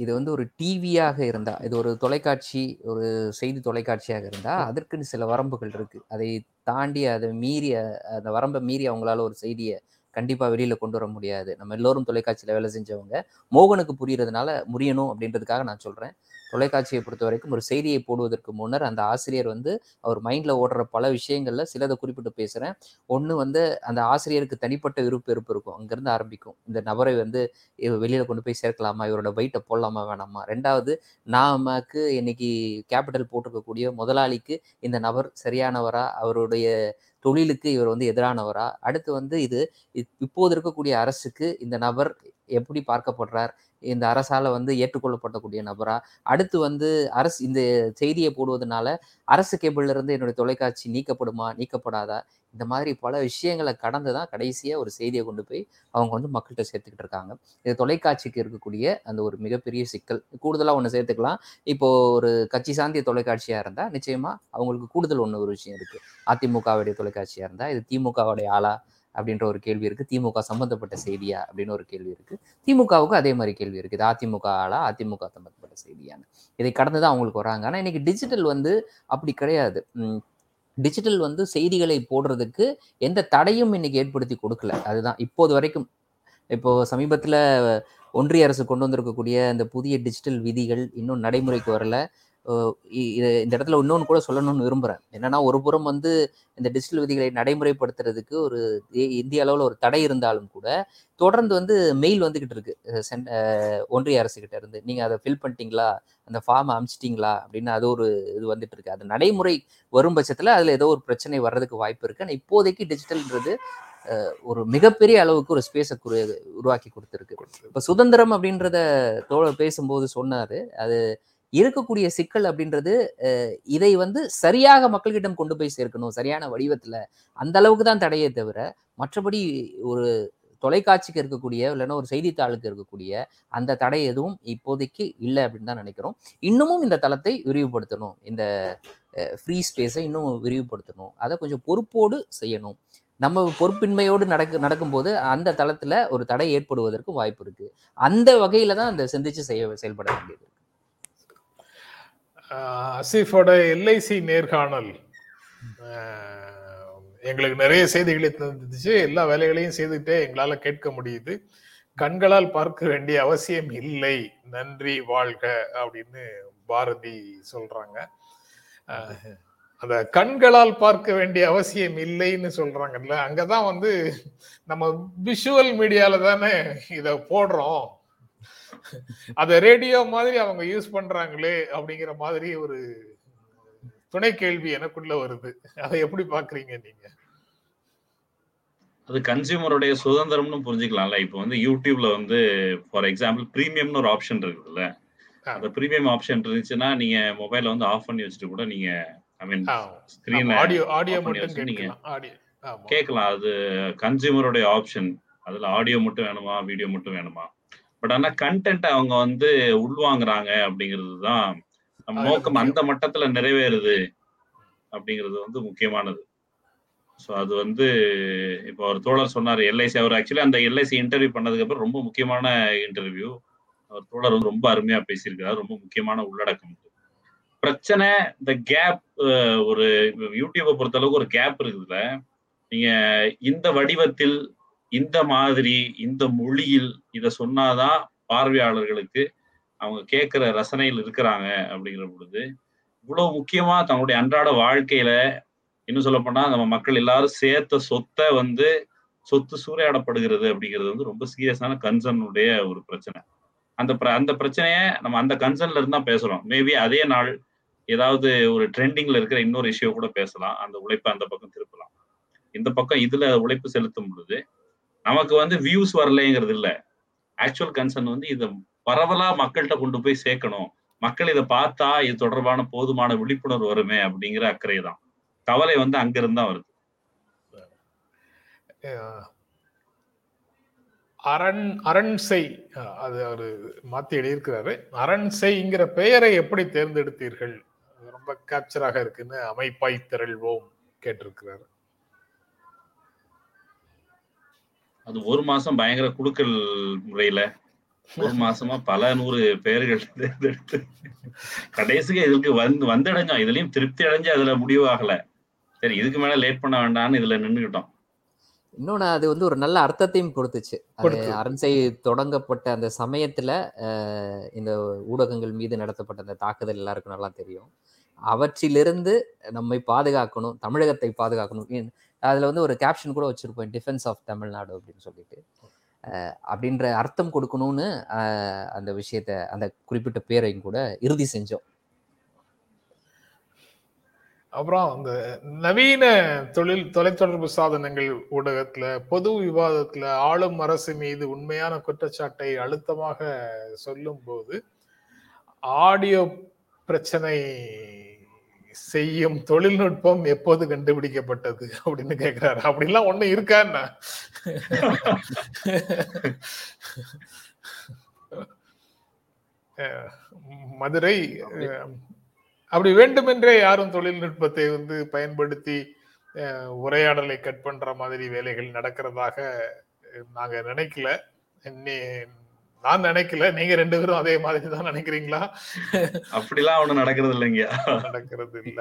இது ஒரு டிவியாக இருந்தா, இது ஒரு தொலைக்காட்சி, ஒரு செய்தி தொலைக்காட்சியாக இருந்தா அதற்குன்னு சில வரம்புகள் இருக்கு. அதை தாண்டி அதை மீறி, அந்த வரம்பை மீறி அவங்களால ஒரு செய்தியை கண்டிப்பா வெளியில கொண்டு வர முடியாது. நம்ம எல்லோரும் தொலைக்காட்சியில வேலை செஞ்சவங்க, மோகனுக்கு புரியறதுனால முடியணும் அப்படின்றதுக்காக நான் சொல்றேன். தொலைக்காட்சியை பொறுத்த வரைக்கும் ஒரு செய்தியை போடுவதற்கு முன்னர் அந்த ஆசிரியர் அவர் மைண்ட்ல ஓடுற பல விஷயங்கள்ல சிலதை குறிப்பிட்டு பேசுறேன். ஒன்று அந்த ஆசிரியருக்கு தனிப்பட்ட விருப்பு இருக்கும், அங்கிருந்து ஆரம்பிக்கும். இந்த நபரை வெளியில கொண்டு போய் சேர்க்கலாமா, இவரோட வெயிட்டை போடலாமா வேணாமா. ரெண்டாவது, நாமக்கு இன்னைக்கு கேபிட்டல் போட்டிருக்கக்கூடிய முதலாளிக்கு இந்த நபர் சரியானவரா, அவருடைய தொழிலுக்கு இவர் எதிரானவரா. அடுத்து இது இப்போது இருக்கக்கூடிய அரசுக்கு இந்த நபர் எப்படி பார்க்கப்படுறார், இந்த அரசால ஏற்றுக்கொள்ளப்படக்கூடிய நபரா. அடுத்து அரசு இந்த செய்தியை போடுவதனால அரசு கேபிள்ல இருந்து என்னுடைய தொலைக்காட்சி நீக்கப்படுமா நீக்கப்படாதா, இந்த மாதிரி பல விஷயங்களை கடந்துதான் கடைசியா ஒரு செய்தியை கொண்டு போய் அவங்க மக்கள்கிட்ட சேர்த்துக்கிட்டு இருக்காங்க. இது தொலைக்காட்சிக்கு இருக்கக்கூடிய அந்த ஒரு மிகப்பெரிய சிக்கல். கூடுதலா ஒண்ணு சேர்த்துக்கலாம், இப்போ ஒரு கட்சி சார்ந்திய தொலைக்காட்சியா இருந்தா நிச்சயமா அவங்களுக்கு கூடுதல் ஒண்ணு ஒரு விஷயம் இருக்கு. அதிமுகவுடைய தொலைக்காட்சியா இருந்தா இது திமுகவுடைய ஆளா அப்படின்ற ஒரு கேள்வி இருக்கு, திமுக சம்பந்தப்பட்ட செய்தியா அப்படின்னு ஒரு கேள்வி இருக்கு, திமுகவுக்கு அதே மாதிரி கேள்வி இருக்கு, இது அதிமுக ஆளா, அதிமுக சம்பந்தப்பட்ட செய்தியான்னு. இதை கடந்துதான் அவங்களுக்கு வராங்க. ஆனா இன்னைக்கு டிஜிட்டல் அப்படி கிடையாது. டிஜிட்டல் செய்திகளை போடுறதுக்கு எந்த தடையும் இன்னைக்கு ஏற்படுத்தி கொடுக்கல. அதுதான் இப்போது வரைக்கும். இப்போ சமீபத்துல ஒன்றிய அரசு கொண்டு வந்திருக்கக்கூடிய இந்த புதிய டிஜிட்டல் விதிகள் இன்னும் நடைமுறைக்கு வரல. இந்த இடத்துல இன்னொன்று கூட சொல்லணும்னு விரும்புகிறேன். என்னன்னா, ஒரு புறம் இந்த டிஜிட்டல் விதிகளை நடைமுறைப்படுத்துறதுக்கு ஒரு இந்திய அளவில் ஒரு தடை இருந்தாலும் கூட தொடர்ந்து மெயில் வந்துகிட்டு இருக்கு ஒன்றிய அரசுகிட்ட இருந்து, நீங்க அதை ஃபில் பண்ணிட்டீங்களா, அந்த ஃபார்ம் அனுப்பிச்சிட்டிங்களா அப்படின்னு. அது ஒரு இது வந்துட்டு இருக்கு. அது நடைமுறை வரும் பட்சத்தில் அதில் ஏதோ ஒரு பிரச்சனை வர்றதுக்கு வாய்ப்பு இருக்கு. ஆனால் இப்போதைக்கு டிஜிட்டல்ன்றது ஒரு மிகப்பெரிய அளவுக்கு ஒரு ஸ்பேஸை உருவாக்கி கொடுத்துருக்கு. இப்போ சுதந்திரம் அப்படின்றத பேசும்போது சொன்னாரு, அது இருக்கக்கூடிய சிக்கல் அப்படின்றது இதை சரியாக மக்கள்கிட்டம் கொண்டு போய் சேர்க்கணும், சரியான வடிவத்துல, அந்த அளவுக்கு தான் தடையே தவிர மற்றபடி ஒரு தொலைக்காட்சிக்கு இருக்கக்கூடிய இல்லைன்னா ஒரு செய்தித்தாளுக்கு இருக்கக்கூடிய அந்த தடை எதுவும் இப்போதைக்கு இல்லை அப்படின்னு தான் நினைக்கிறோம். இன்னமும் இந்த தளத்தை விரிவுபடுத்தணும், இந்த ஃப்ரீ ஸ்பேஸை இன்னும் விரிவுபடுத்தணும், அதை கொஞ்சம் பொறுப்போடு செய்யணும். நம்ம பொறுப்பின்மையோடு நடக்கும்போது அந்த தளத்துல ஒரு தடை ஏற்படுவதற்கு வாய்ப்பு இருக்கு. அந்த வகையில தான் அந்த சிந்திச்சு செயல்பட வேண்டியது. அசீஃபோட எல்ஐசி நேர்காணல் எங்களுக்கு நிறைய செய்திகளை தந்துச்சு. எல்லா வேலைகளையும் செய்துட்டே எங்களால கேட்க முடியுது, கண்களால் பார்க்க வேண்டிய அவசியம் இல்லை, நன்றி, வாழ்க அப்படின்னு பாரதி சொல்றாங்க. அந்த கண்களால் பார்க்க வேண்டிய அவசியம் இல்லைன்னு சொல்றாங்கல்ல, அங்கதான் நம்ம விஷுவல் மீடியால தானே இதை போடுறோம், அத ரேடியோ மாதிரி அவங்க யூஸ் பண்றாங்களே அப்படிங்கிற மாதிரி ஒரு துணை கேள்வி எனக்குள்ள வருது. அதை எப்படி பாக்குறீங்க நீங்க? அது கன்சியூமருடைய சுதந்திரம்னு புரிஞ்சுக்கலாம்ல. இப்ப யூடியூப்ல ஃபார் எக்ஸாம்பிள் பிரீமியம்னு ஒரு ஆப்ஷன் இருக்குல்ல, அந்த பிரீமியம் ஆப்ஷன் இருந்துச்சுன்னா நீங்க மொபைல ஆஃப் பண்ணி வச்சுட்டு கூட நீங்க ஸ்கிரீன்ல ஆடியோ மட்டும் நீங்க கேட்கலாம். அது கன்சியூமருடைய ஆப்ஷன். அதுல ஆடியோ மட்டும் வேணுமா, வீடியோ மட்டும் வேணுமா? பட் ஆனா கண்டென்ட் அவங்க உள்வாங்குறாங்க அப்படிங்கிறது தான் நம்ம நோக்கம். அந்த மட்டத்துல நிறைவேறுது அப்படிங்கிறது முக்கியமானது. ஸோ அது இப்போ ஒரு தோழர் சொன்னார் எல்ஐசி, அவர் ஆக்சுவலி அந்த எல்ஐசி இன்டர்வியூ பண்ணதுக்கு அப்புறம் ரொம்ப முக்கியமான இன்டர்வியூ, அவர் தோழர் ரொம்ப அருமையா பேசியிருக்காரு, ரொம்ப முக்கியமான உள்ளடக்கம். பிரச்சனை இந்த கேப், ஒரு யூடியூப்பை பொறுத்த அளவுக்கு ஒரு கேப் இருக்குதுல, நீங்க இந்த வடிவத்தில், இந்த மாதிரி, இந்த மொழியில் இதை சொன்னாதான் பார்வையாளர்களுக்கு அவங்க கேட்கிற ரசனையில் இருக்கிறாங்க. அப்படிங்கிற பொழுது இவ்வளவு முக்கியமா தங்களுடைய அன்றாட வாழ்க்கையில, இன்னும் சொல்ல போனா நம்ம மக்கள் எல்லாரும் சேர்த்த சொத்தை சொத்து சூறையாடப்படுகிறது அப்படிங்கிறது ரொம்ப சீரியஸான கன்சர்னுடைய ஒரு பிரச்சனை. அந்த பிரச்சனைய நம்ம அந்த கன்சர்ன்ல இருந்து தான் பேசுறோம். மேபி அதே நாள் ஏதாவது ஒரு ட்ரெண்டிங்ல இருக்கிற இன்னொரு இஷ்யூ கூட பேசலாம், அந்த உழைப்பை அந்த பக்கம் திருப்பலாம். இந்த பக்கம் இதுல உழைப்பு செலுத்தும் பொழுது நமக்கு வந்து வியூஸ் வரலைங்கிறது இல்ல, ஆக்சுவல் கன்சர்ன் வந்து இதை பரவலா மக்கள்கிட்ட கொண்டு போய் சேர்க்கணும், மக்கள் இதை பார்த்தா இது தொடர்பான போதுமான விழிப்புணர்வு வருமே அப்படிங்கிற அக்கறை தான், கவலை வந்து அங்கிருந்தான் வருது. அரண்சை அது அவர் மாத்தி எழுதியிருக்கிறாரு. அரண்சைங்கிற பெயரை எப்படி தேர்ந்தெடுத்தீர்கள், ரொம்ப கேப்சராக இருக்குன்னு அமைப்பாய் திரள்வோம் கேட்டிருக்கிறாரு. அது ஒரு மாசம் பயங்கர குழுக்கள் முறையில ஒரு மாசமா பல நூறு பெயர்கள் தேர்ந்தெடுத்து கடைசிக்கு இதுக்கு வந்தடைஞ்சோம். இதுலயும் திருப்தி அடைஞ்சு அதுல முடிவாகல, சரி இதுக்கு மேல லேட் பண்ண வேண்டாம்னு இதுல நின்றுகிட்டோம். இன்னொன்னு அது வந்து ஒரு நல்ல அர்த்தத்தையும் கொடுத்துச்சு. அரண்சை தொடங்கப்பட்ட அந்த சமயத்துல இந்த ஊடகங்கள் மீது நடத்தப்பட்ட அந்த தாக்குதல் எல்லாருக்கும் நல்லா தெரியும். அவற்றிலிருந்து நம்மை பாதுகாக்கணும், தமிழகத்தை பாதுகாக்கணும். அதுல வந்து ஒரு கேப்ஷன் கூட வச்சிருப்போம், டிஃபென்ஸ் ஆஃப் தமிழ்நாடு அப்படின்னு சொல்லிட்டு, அப்படின்ற அர்த்தம் கொடுக்கணும்னு அந்த விஷயத்த அந்த குறிப்பிட்ட பேரையும் கூட இறுதி செஞ்சோம். அப்புறம் அந்த நவீன தொலைத்தொடர்பு சாதனங்கள் ஊடகத்துல பொது விவாதத்துல ஆளும் அரசு மீது உண்மையான குற்றச்சாட்டை அழுத்தமாக சொல்லும் போது ஆடியோ பிரச்சனை செய்யும் தொழில்நுட்பம் எப்போது கண்டுபிடிக்கப்பட்டது அப்படின்னு கேக்குறாரு. அப்படின்லாம் ஒண்ணு இருக்கான்னு மதுரை அப்படி வேண்டுமென்றே யாரும் தொழில்நுட்பத்தை வந்து பயன்படுத்தி உரையாடலை கட் பண்ற மாதிரி வேலைகள் நடக்கிறதாக நாங்க நினைக்கல, நான் நினைக்கல. நீங்க ரெண்டு பேரும் அதே மாதிரி தான் நினைக்கிறீங்களா? அப்படிலாம் ஒண்ணு நடக்கிறது இல்லைங்க, நடக்கிறது இல்ல.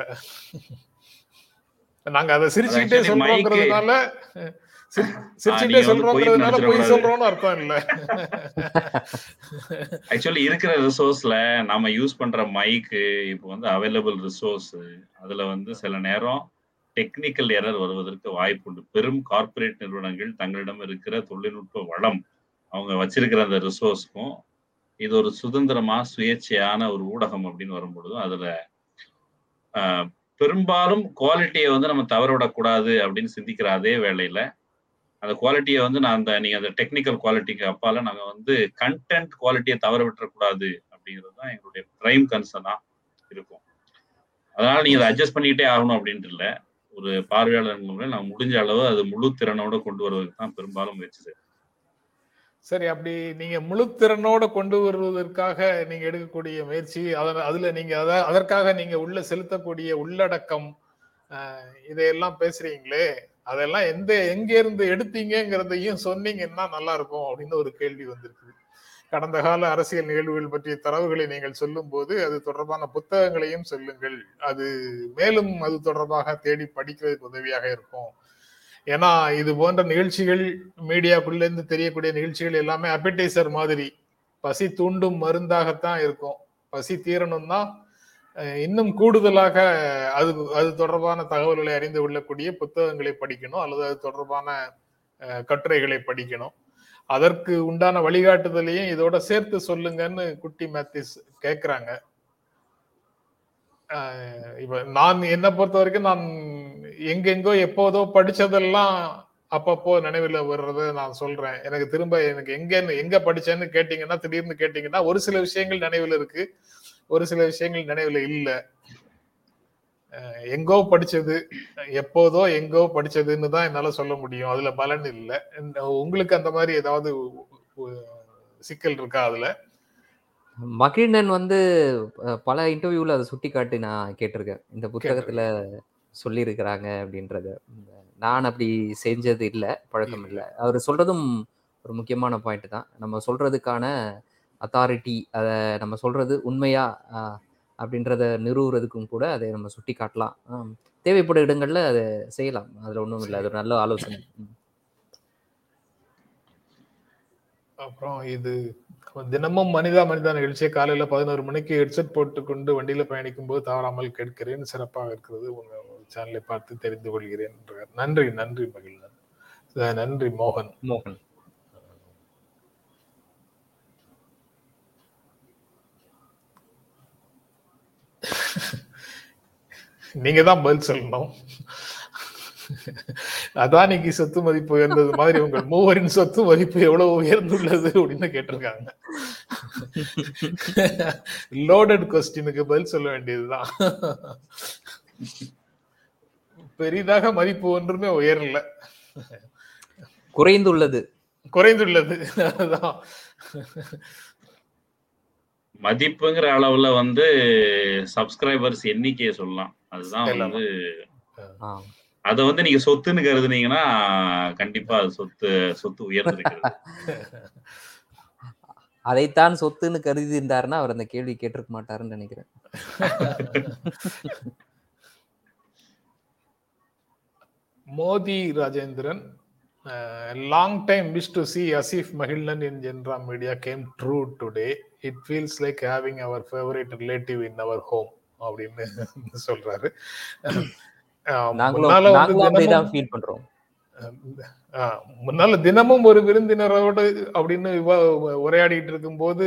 நாங்க அதை சிரிச்சுக்கிட்டே சொல்றோங்கிறதுனால வாய்ப்பு உண்டு. பெரும் கார்பரேட் நிறுவனங்கள் தங்களிடம் இருக்கிற தொழில்நுட்ப வளம், அவங்க வச்சிருக்கிற அந்த ரிசோர்ஸ்க்கும் இது ஒரு சுதந்திரமா சுயேட்சையான ஒரு ஊடகம் அப்படின்னு வரும்பொழுதும் அதுல பெரும்பாலும் குவாலிட்டியை வந்து நம்ம தவறவிடக்கூடாது அப்படின்னு சிந்திக்கிற அதே வேளையில அந்த குவாலிட்டியை வந்து அந்த டெக்னிக்கல் குவாலிட்டிக்கு அப்பால நாங்கள் வந்து கண்டென்ட் குவாலிட்டியை தவற விட்டுறக்கூடாது அப்படிங்கிறது தான் எங்களுடைய பிரைம் கன்சர்னா இருக்கும். அதனால நீங்க அதை அட்ஜஸ்ட் பண்ணிக்கிட்டே ஆகணும் அப்படின்ட்டு இல்லை, ஒரு பார்வையாளர்கள் நாங்கள் முடிஞ்ச அளவு அது முழு திறனோட கொண்டு வருவதற்கு தான் பெரும்பாலும் முயற்சி. சரி, அப்படி நீங்க முழு திறனோட கொண்டு வருவதற்காக நீங்க எடுக்கக்கூடிய முயற்சி, அதுல நீங்க அதற்காக நீங்க உள்ள செலுத்தக்கூடிய உள்ளடக்கம் இதையெல்லாம் பேசுறீங்களே, அதெல்லாம் எங்க இருந்து எடுத்தீங்கிறதையும் சொன்னீங்கன்னா நல்லா இருக்கும் அப்படின்னு ஒரு கேள்வி வந்திருக்கு. கடந்த கால அரசியல் நிகழ்வுகள் பற்றிய தரவுகளை நீங்கள் சொல்லும் போது அது தொடர்பான புத்தகங்களையும் சொல்லுங்கள், அது மேலும் அது தொடர்பாக தேடி படிக்கிறதுக்கு உதவியாக இருக்கும். ஏன்னா இது போன்ற நிகழ்ச்சிகள் மீடியாக்குள்ள இருந்து தெரியக்கூடிய நிகழ்ச்சிகள் எல்லாமே அப்பிடைசர் மாதிரி பசி தூண்டும் மருந்தாகத்தான் இருக்கும். பசி தீரணும்னா இன்னும் கூடுதலாக அது தொடர்பான தகவல்களை அறிந்து கொள்ளக்கூடிய புத்தகங்களை படிக்கணும் அல்லது அது தொடர்பான கட்டுரைகளை படிக்கணும். அதற்கு உண்டான வழிகாட்டுதலையும் இதோட சேர்த்து சொல்லுங்கன்னு கோத்தி மேத்யூஸ் கேக்குறாங்க. இப்ப நான் என்னை பொறுத்த வரைக்கும் நான் எங்கெங்கோ எப்போதோ படிச்சதெல்லாம் அப்பப்போ நினைவில் வர்றத நான் சொல்றேன். எனக்கு திரும்ப எனக்கு எங்க படிச்சேன்னு கேட்டீங்கன்னா திடீர்னு கேட்டீங்கன்னா ஒரு சில விஷயங்கள் நினைவில் இருக்கு, ஒரு சில விஷயங்கள் நினைவில் இல்லை. எங்கோ படிச்சது எப்போதோ எங்கோ படிச்சதுன்னு தான் என்னால சொல்ல முடியும், அதுல பலன் இல்லை. உங்களுக்கு அந்த மாதிரி ஏதாவது சிக்கல் இருக்கா? அதுல மகிழ்நன் வந்து பல இன்டர்வியூல அதை சுட்டி காட்டி நான் கேட்டிருக்கேன், இந்த புத்தகத்துல சொல்லியிருக்கிறாங்க அப்படின்றத. நான் அப்படி செஞ்சது இல்லை, பழக்கம் இல்லை. அவர் சொல்றதும் ஒரு முக்கியமான பாயிண்ட் தான், நம்ம சொல்றதுக்கான அத்தாரிட்டி, அதை நம்ம சொல்றது உண்மையா அப்படின்றத நிறுவுறதுக்கும் கூட அதை நம்ம சுட்டி காட்டலாம், தேவைப்படும் இடங்கள்ல அதை செய்யலாம். அதுல ஒன்றும் இல்லை, அது ஒரு நல்ல ஆலோசனை. அப்புறம் இது தினமும் மனிதா நிகழ்ச்சியை காலையில 11 மணிக்கு ஹெட்செட் போட்டுக்கொண்டு வண்டியில பயணிக்கும் போது தவறாமல் கேட்கிறேன், சிறப்பாக இருக்கிறது, உங்க சேனலை பார்த்து தெரிந்து கொள்கிறேன். நன்றி நன்றி மகிழ்நாத், நன்றி மோகன். நீங்க தான் பதில் சொல்லணும். அதானிக்கு சொத்து மதிப்பு உயர்ந்தது மாதிரி உங்கள் மூவரின் சொத்து மதிப்பு எவ்வளவு உயர்ந்துள்ளது அப்படின்னு கேட்டிருக்காங்க. லோடட் கொஸ்டினுக்கு பதில் சொல்ல வேண்டியதுதான். பெரிதாக மதிப்பு ஒன்றுமே உயரல, குறைந்துள்ளது குறைந்துள்ளது. அதான் மதிப்புங்கிற அளவுல வந்து சப்ஸ்கிரைபர்ஸ் எண்ணிக்கையை சொல்லலாம். அதுதான் வந்து அத வந்து நீங்க சொத்துன்னு கருதுனீங்கன்னா கண்டிப்பா அது சொத்து சொத்து உயர்ந்திருக்கிறது. அதைத்தான் சொத்துன்னு கருதி இருந்தாருன்னா அவர் அந்த கேள்வி கேட்டிருக்க மாட்டாருன்னு நினைக்கிறேன். மோதி Rajendran, long time wish to see Asif Mahilnan in General Media came true today. It feels like having our favorite relative in our home அப்படின்னு சொல்றாரு. முன்னால தினமும் ஒரு விருந்தினரோடு அப்படின்னு உரையாடிட்டு இருக்கும் போது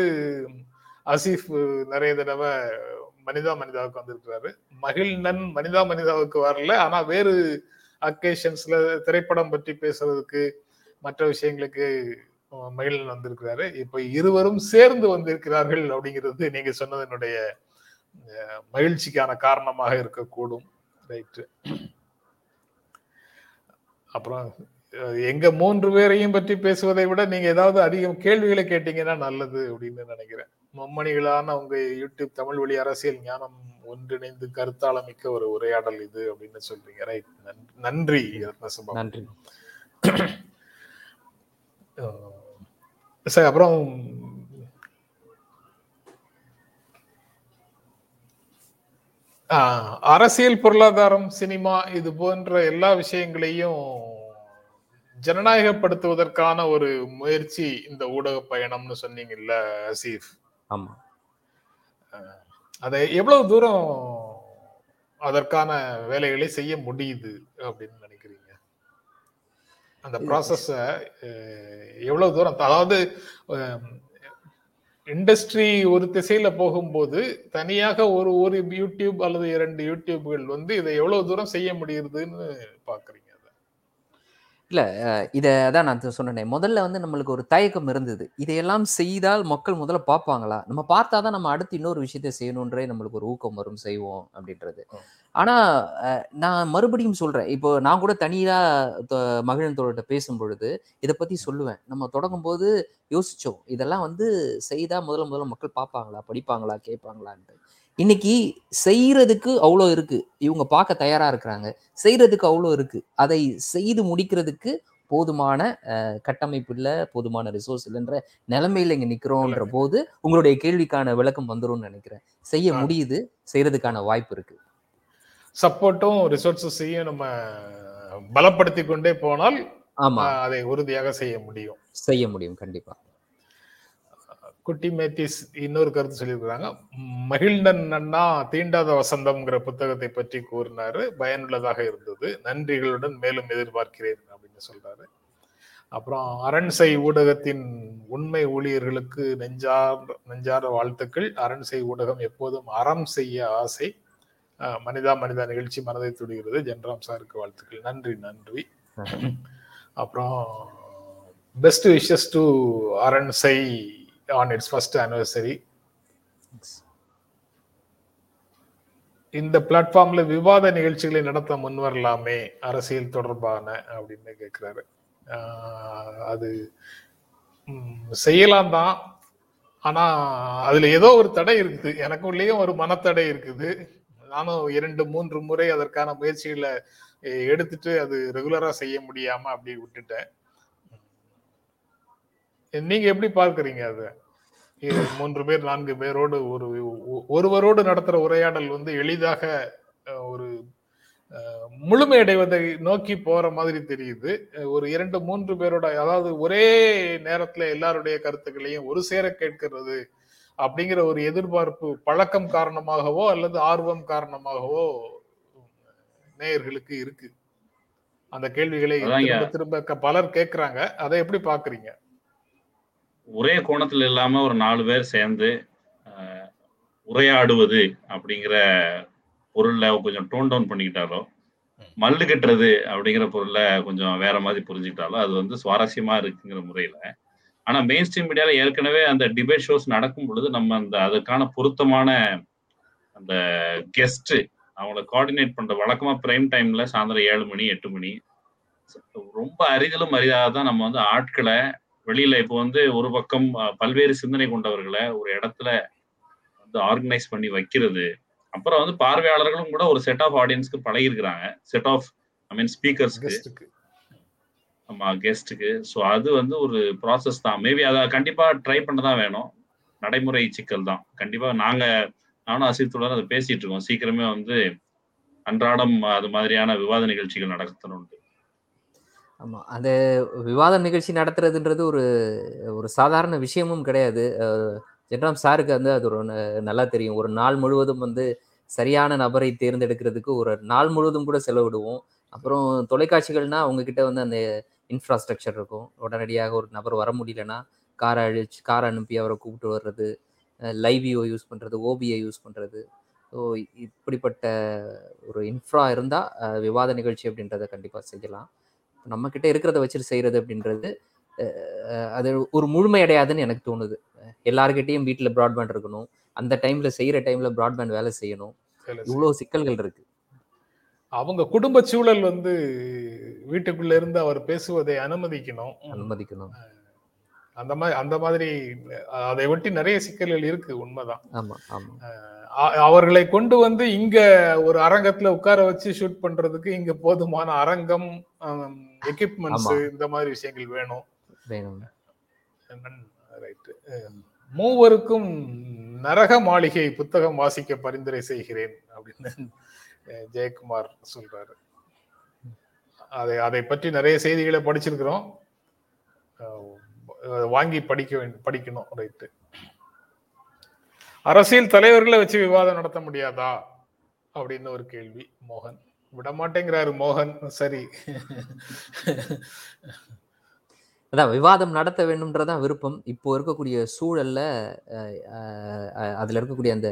அசீஃப் நிறைய தடவை மனிதாவுக்கு வந்திருக்கிறாரு. மகிழ்நன் மனிதாவுக்கு வரல, ஆனா வேறு அக்கேஷன்ஸ்ல திரைப்படம் பற்றி பேசுறதுக்கு மற்ற விஷயங்களுக்கு மகிழ்நன் வந்திருக்கிறாரு. இப்ப இருவரும் சேர்ந்து வந்திருக்கிறார்கள் அப்படிங்கிறது நீங்க சொன்னதனுடைய மகிழ்ச்சிக்கான காரணமாக இருக்கக்கூடும். ரைட். அப்புறம் எங்க மூன்று பேரையும் பற்றி பேசுவதை விட நீங்க ஏதாவது அதிகம் கேள்விகளை கேட்டீங்கன்னா நல்லது அப்படின்னு நினைக்கிறேன். மம்மணிகளான உங்க யூடியூப் தமிழ் வழி அரசியல் ஞானம் ஒன்றிணைந்து கருத்தாளமிக்க ஒரு உரையாடல் இது அப்படின்னு சொல்றீங்க. ரைட், நன்றி ரத்னசபா, நன்றி சார். அப்புறம் அரசியல், பொருளாதாரம், சினிமா இது போன்ற எல்லா விஷயங்களையும் ஜனநாயகப்படுத்துவதற்கான ஒரு முயற்சி இந்த ஊடக பயணம்னு சொன்னீங்கல்ல அசீஃப். ஆமா, அதை எவ்வளவு தூரம் அதற்கான வேலைகளை செய்ய முடியுது அப்படின்னு நினைக்கிறீங்க? அந்த ப்ராசஸ எவ்வளவு தூரம், அதாவது இண்டஸ்ட்ரி ஒரு திசையில போகும்போது தனியாக ஒரு ஒரு யூடியூப் அல்லது இரண்டு யூடியூப்கள் வந்து இதை எவ்வளவு தூரம் செய்ய முடியுதுன்னு பாக்குறீங்க? இல்லை, இதை அதான் நான் சொன்னேன், முதல்ல வந்து நம்மளுக்கு ஒரு தயக்கம் இருந்தது. இதையெல்லாம் செய்தால் மக்கள் முதல்ல பார்ப்பாங்களா, நம்ம பார்த்தா தான் நம்ம அடுத்து இன்னொரு விஷயத்த செய்யணுன்றே நம்மளுக்கு ஒரு ஊக்கம் வரும், செய்வோம் அப்படின்றது. ஆனால் நான் மறுபடியும் சொல்கிறேன், இப்போ நான் கூட தனியாக மகிழ்ந்தோட பேசும் பொழுது இதை பற்றி சொல்லுவேன். நம்ம தொடங்கும்போது யோசித்தோம், இதெல்லாம் வந்து செய்தால் முதல்ல மக்கள் பார்ப்பாங்களா, படிப்பாங்களா, கேட்பாங்களான்ட்டு. இன்னைக்கு செய்யறதுக்கு அவ்வளோ இருக்கு, இவங்க பார்க்க தயாரா இருக்கிறாங்க, செய்யறதுக்கு அவ்வளோ இருக்கு. அதை செய்து முடிக்கிறதுக்கு போதுமான கட்டமைப்பு இல்லை, போதுமான ரிசோர்ஸ் இல்லைன்ற நிலைமையில இங்க நிக்கிறோம்ன்ற போது உங்களுடைய கேள்விக்கான விளக்கம் வந்துடும் நினைக்கிறேன். செய்ய முடியுது, செய்யறதுக்கான வாய்ப்பு இருக்கு. சப்போர்ட்டும் ரிசோர்ஸஸையும் நம்ம பலப்படுத்தி கொண்டே போனால் ஆமா அதை உறுதியாக செய்ய முடியும் கண்டிப்பா. குட்டி மேத்திஸ் இன்னொரு கருத்து சொல்லியிருக்கிறாங்க. மகிழ்நன் அண்ணா தீண்டாத வசந்தம்ங்கிற புத்தகத்தை பற்றி கூறினாரு, பயனுள்ளதாக இருந்தது, நன்றிகளுடன் மேலும் எதிர்பார்க்கிறேன் அப்படின்னு சொல்றாரு. அப்புறம் அரண்சை ஊடகத்தின் உண்மை ஊழியர்களுக்கு நெஞ்சார வாழ்த்துக்கள். அரண்சை ஊடகம் எப்போதும் அறம் செய்ய ஆசை. மனிதா நிகழ்ச்சி மனதை துடிக்கிறது. ஜென்ராம் சாருக்கு வாழ்த்துக்கள். நன்றி. அப்புறம் best wishes to Aransei on its first anniversary. In the platform la விவாத நிகழ்ச்சிகளை நடத்த முன்வரலாமே அரசியல் தொடர்பான அப்படின்னு கேட்கிறாரு. அது செய்யலாம் தான், ஆனா அதுல ஏதோ ஒரு தடை இருக்குது. எனக்குள்ளேயும் ஒரு மனத்தடை இருக்குது. நானும் 2-3 முறை அதற்கான முயற்சிகளை எடுத்துட்டு அது ரெகுலரா செய்ய முடியாம அப்படி விட்டுட்டேன். நீங்க எப்படி பார்க்கறீங்க? அது 3-4 பேரோடு ஒருவரோடு நடத்துற உரையாடல் வந்து எளிதாக ஒரு முழுமையடைவதை நோக்கி போற மாதிரி தெரியுது. ஒரு 2-3 பேரோட, அதாவது ஒரே நேரத்துல எல்லாருடைய கருத்துக்களையும் ஒரு சேர கேட்கிறது அப்படிங்கிற ஒரு எதிர்பார்ப்பு பழக்கம் காரணமாகவோ அல்லது ஆர்வம் காரணமாகவோ நேயர்களுக்கு இருக்கு. அந்த கேள்விகளை திரும்ப பலர் கேட்கிறாங்க. அதை எப்படி பாக்குறீங்க? ஒரே கோணத்துல இல்லாம ஒரு 4 பேர் சேர்ந்து உரையாடுவது அப்படிங்கிற பொருளை கொஞ்சம் டோன் டவுன் பண்ணிக்கிட்டாரோ மல்லு கட்டுறது அப்படிங்கிற பொருளை கொஞ்சம் வேற மாதிரி புரிஞ்சுக்கிட்டாலும் அது வந்து சுவாரஸ்யமா இருக்குங்கிற முறையில. ஆனா மெயின் ஸ்ட்ரீம் மீடியால ஏற்கனவே அந்த டிபேட் ஷோஸ் நடக்கும் பொழுது நம்ம அந்த அதுக்கான பொருத்தமான அந்த கெஸ்ட் அவங்கள கோஆர்டினேட் பண்ற வழக்கமா பிரைம் டைம்ல சாயந்தரம் 7 மணி 8 மணி ரொம்ப அரிதலும் அரிதாகதான் நம்ம வந்து ஆட்களை வெளியில இப்போ வந்து ஒரு பக்கம் பல்வேறு சிந்தனை கொண்டவர்களை ஒரு இடத்துல வந்து ஆர்கனைஸ் பண்ணி வைக்கிறது. அப்புறம் வந்து பார்வையாளர்களும் கூட ஒரு செட் ஆஃப் ஆடியன்ஸ்க்கு பழகி இருக்கிறாங்க, செட் ஆஃப் ஐ மீன் ஸ்பீக்கர்ஸ்க்கு, ஆமா கெஸ்ட்டுக்கு. ஸோ அது வந்து ஒரு ப்ராசஸ் தான். மேபி அதை கண்டிப்பா ட்ரை பண்ண தான் வேணும், நடைமுறை சிக்கல் தான் கண்டிப்பா. நானும் அசீத்துடன் அதை பேசிட்டு இருக்கோம், சீக்கிரமே வந்து அன்றாடம் அது மாதிரியான விவாத நிகழ்ச்சிகள் நடத்தணும்னு. ஆமா, அந்த விவாத நிகழ்ச்சி நடத்துறதுன்றது ஒரு ஒரு சாதாரண விஷயமும் கிடையாது. ஜென்ராம் சாருக்கு வந்து அது ஒரு நல்லா தெரியும். ஒரு நாள் முழுவதும் வந்து சரியான நபரை தேர்ந்தெடுக்கிறதுக்கு ஒரு நாள் முழுவதும் கூட செலவிடுவோம். அப்புறம் தொலைக்காட்சிகள்னா அவங்கக்கிட்ட வந்து அந்த இன்ஃப்ராஸ்ட்ரக்சர் இருக்கும். உடனடியாக ஒரு நபர் வர முடியலன்னா காரை அனுப்பி அவரை கூப்பிட்டு வர்றது, லைவியோ யூஸ் பண்ணுறது, ஓபியை யூஸ் பண்ணுறது. ஸோ இப்படிப்பட்ட ஒரு இன்ஃப்ரா இருந்தால் விவாத நிகழ்ச்சி அப்படின்றத கண்டிப்பாக செய்யலாம். நம்மக்கிட்ட இருக்கிறத வச்சுட்டு செய்கிறது அப்படின்றது அது ஒரு முழுமையடையாதுன்னு எனக்கு தோணுது. எல்லாருக்கிட்டையும் வீட்டில் ப்ராட்பேண்ட் இருக்கணும், அந்த டைமில் செய்கிற டைமில் ப்ராட்பேண்ட் வேலை செய்யணும், இவ்வளோ சிக்கல்கள் இருக்குது. அவங்க குடும்ப சூழல் வந்து வீட்டுக்குள்ள இருந்து அவர் பேசுவதை அனுமதிக்கணும். அந்த மாதிரி அதை ஒட்டி நிறைய சிக்கல்கள் இருக்கு, உண்மைதான். அவர்களை கொண்டு வந்து இங்க ஒரு அரங்கத்துல உட்கார வச்சு ஷூட் பண்றதுக்கு இங்க போதுமான அரங்கம், எக்யூப்மெண்ட்ஸ், இந்த மாதிரி விஷயங்கள் வேணும். மூவருக்கும் நரக மாளிகை புத்தகம் வாசிக்க பரிந்துரை செய்கிறேன் அப்படின்னு ஜெயக்குமார் சொல்றாரு. அதை பற்றி நிறைய செய்திகளை படிச்சிருக்கிறோம், வாங்கி படிக்கணும். ரைட்டு. அரசியல் தலைவர்களை வச்சு விவாதம் நடத்த முடியாதா அப்படின்னு ஒரு கேள்வி. மோகன் விடமாட்டேங்கிறாரு. மோகன் சரி, அதான் விவாதம் நடத்த வேண்டும்ன்றதான் விருப்பம். இப்போ இருக்கக்கூடிய சூழல்ல அதுல இருக்கக்கூடிய அந்த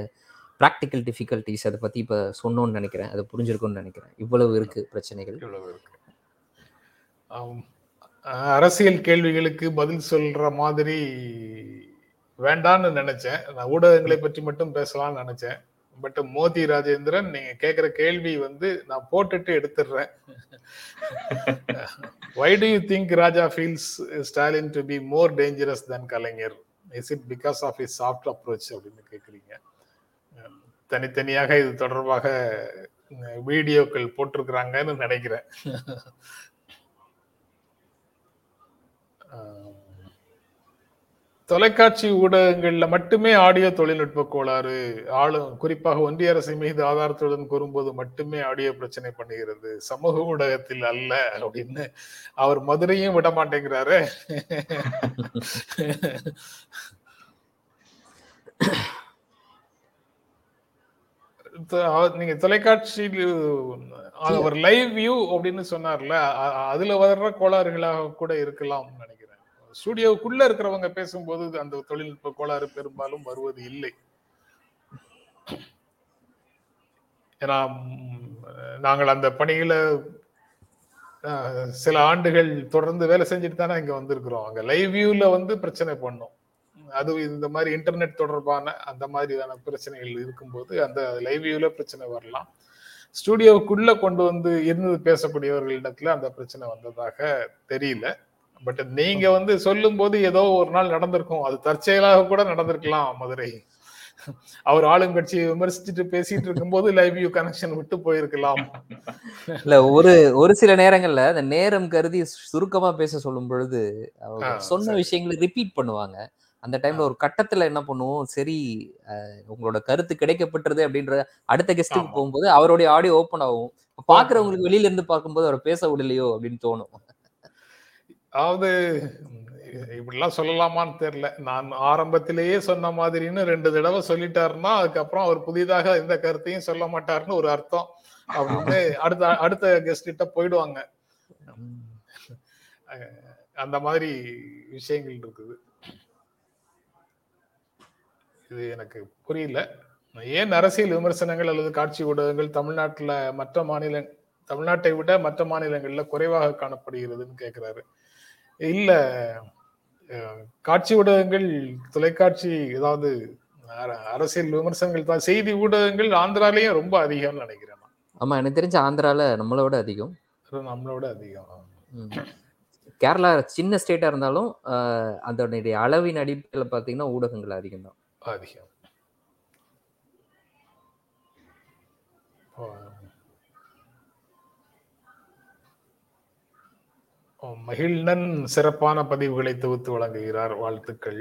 ப்ராக்டிக்கல் டிஃபிகல்ட்டிஸ் அதை பற்றி இப்போ சொன்னோன்னு நினைக்கிறேன், அதை புரிஞ்சிருக்கும்னு நினைக்கிறேன். இவ்வளவு இருக்கு பிரச்சனைகள், இவ்வளவு இருக்கு. அரசியல் கேள்விகளுக்கு பதில் சொல்ற மாதிரி வேண்டான்னு நினைச்சேன், நான் ஊடகங்களை பற்றி மட்டும் பேசலாம்னு நினைச்சேன். பட் மோதி ராஜேந்திரன், நீங்க கேட்குற கேள்வி வந்து நான் போட்டுட்டு எடுத்துடுறேன். Why do you think Raja feels Stalin to be more dangerous than Kalaignar? Is it because of his soft approach அப்படின்னு கேட்குறீங்க. தனித்தனியாக இது தொடர்பாக வீடியோக்கள் போட்டிருக்கிறாங்கன்னு நினைக்கிறேன். தொலைக்காட்சி ஊடகங்கள்ல மட்டுமே ஆடியோ தொழில்நுட்ப கோளாறு, ஆளும் குறிப்பாக ஒன்றிய அரசு மீது ஆதாரத்துடன் கூறும்போது மட்டுமே ஆடியோ பிரச்சனை பண்ணுகிறது, சமூக ஊடகத்தில் அல்ல அப்படின்னு அவர் மதுரையும் விட மாட்டேங்கிறாரு. நீங்க தொலைக்காட்சியில் அவர் லைவ் வியூ அப்படின்னு சொன்னார்ல, அதுல வர்ற கோளாறுகளாக கூட இருக்கலாம் நினைக்கிறேன். ஸ்டுடியோவுக்குள்ள இருக்கிறவங்க பேசும்போது அந்த தொழில்நுட்ப கோளாறு பெரும்பாலும் வருவது இல்லை. ஏன்னா நாங்கள் அந்த பணியில சில ஆண்டுகள் தொடர்ந்து வேலை செஞ்சுட்டு தானே இங்க வந்திருக்கிறோம். அங்க லைவ் வியூல வந்து பிரச்சனை பண்ணோம். அது இந்த மாதிரி இன்டர்நெட் தொடர்பான அந்த மாதிரியான பிரச்சனைகள் இருக்கும்போது அந்த லைவ் வியூல பிரச்சனை வரலாம். ஸ்டுடியோவுக்குள்ள கொண்டு வந்து இருந்து பேசக்கூடியவர்களிடத்துல அந்த பிரச்சனை வந்ததாக தெரியல. பட் நீங்க வந்து சொல்லும் போது ஏதோ ஒரு நாள் நடந்திருக்கும், அது தற்செயலாக கூட நடந்திருக்கலாம். மதுரை அவர் ஆளும் கட்சியை விமர்சிச்சுட்டு பேசிட்டு இருக்கும்போது லைவ் வியூ கனெக்ஷன் விட்டு போயிருக்கலாம். இல்ல ஒரு சில நேரங்கள்ல அந்த நேரம் கருதி சுருக்கமா பேச சொல்லும் பொழுது சொன்ன விஷயங்களை ரிப்பீட் பண்ணுவாங்க. அந்த டைம்ல ஒரு கட்டத்துல என்ன பண்ணுவோம், சரி உங்களோட கருத்து கிடைக்கப்பட்டது அப்படின்ற அடுத்த கெஸ்டுக்கு போகும்போது அவருடைய ஆடியோ ஓபன் ஆகும். பாக்குறவங்களுக்கு வெளியில இருந்து பார்க்கும்போது அவர் பேச விடலையோ அப்படின்னு தோணும். அதாவது இப்படிலாம் சொல்லலாமான்னு தெரியல. நான் ஆரம்பத்திலேயே சொன்ன மாதிரின்னு 2 தடவை சொல்லிட்டாருன்னா அதுக்கப்புறம் அவர் புதிதாக எந்த கருத்தையும் சொல்ல மாட்டாருன்னு ஒரு அர்த்தம் அப்படின்னு அடுத்த கெஸ்ட் கிட்ட போயிடுவாங்க. அந்த மாதிரி விஷயங்கள் இருக்குது. இது எனக்கு புரியல, ஏன் அரசியல் விமர்சனங்கள் அல்லது காட்சி ஊடகங்கள் தமிழ்நாட்டில் மற்ற மாநில தமிழ்நாட்டை விட மற்ற மாநிலங்களில் குறைவாக காணப்படுகிறதுன்னு கேட்குறாரு. இல்லை, காட்சி ஊடகங்கள், தொலைக்காட்சி, ஏதாவது அரசியல் விமர்சனங்கள் தான், செய்தி ஊடகங்கள் ஆந்திராலேயும் ரொம்ப அதிகம்னு நினைக்கிறேன். ஆமா, எனக்கு தெரிஞ்ச ஆந்திரால நம்மளோட அதிகம், நம்மளோட அதிகம். கேரளா சின்ன ஸ்டேட்டா இருந்தாலும் அதனுடைய அளவின் அடிப்படையில் பார்த்தீங்கன்னா ஊடகங்கள் அதிகம் தான். அதிகம் மகிழ்நன் சிறப்பான பதிவுகளை தொகுத்து வழங்குகிறார், வாழ்த்துக்கள்.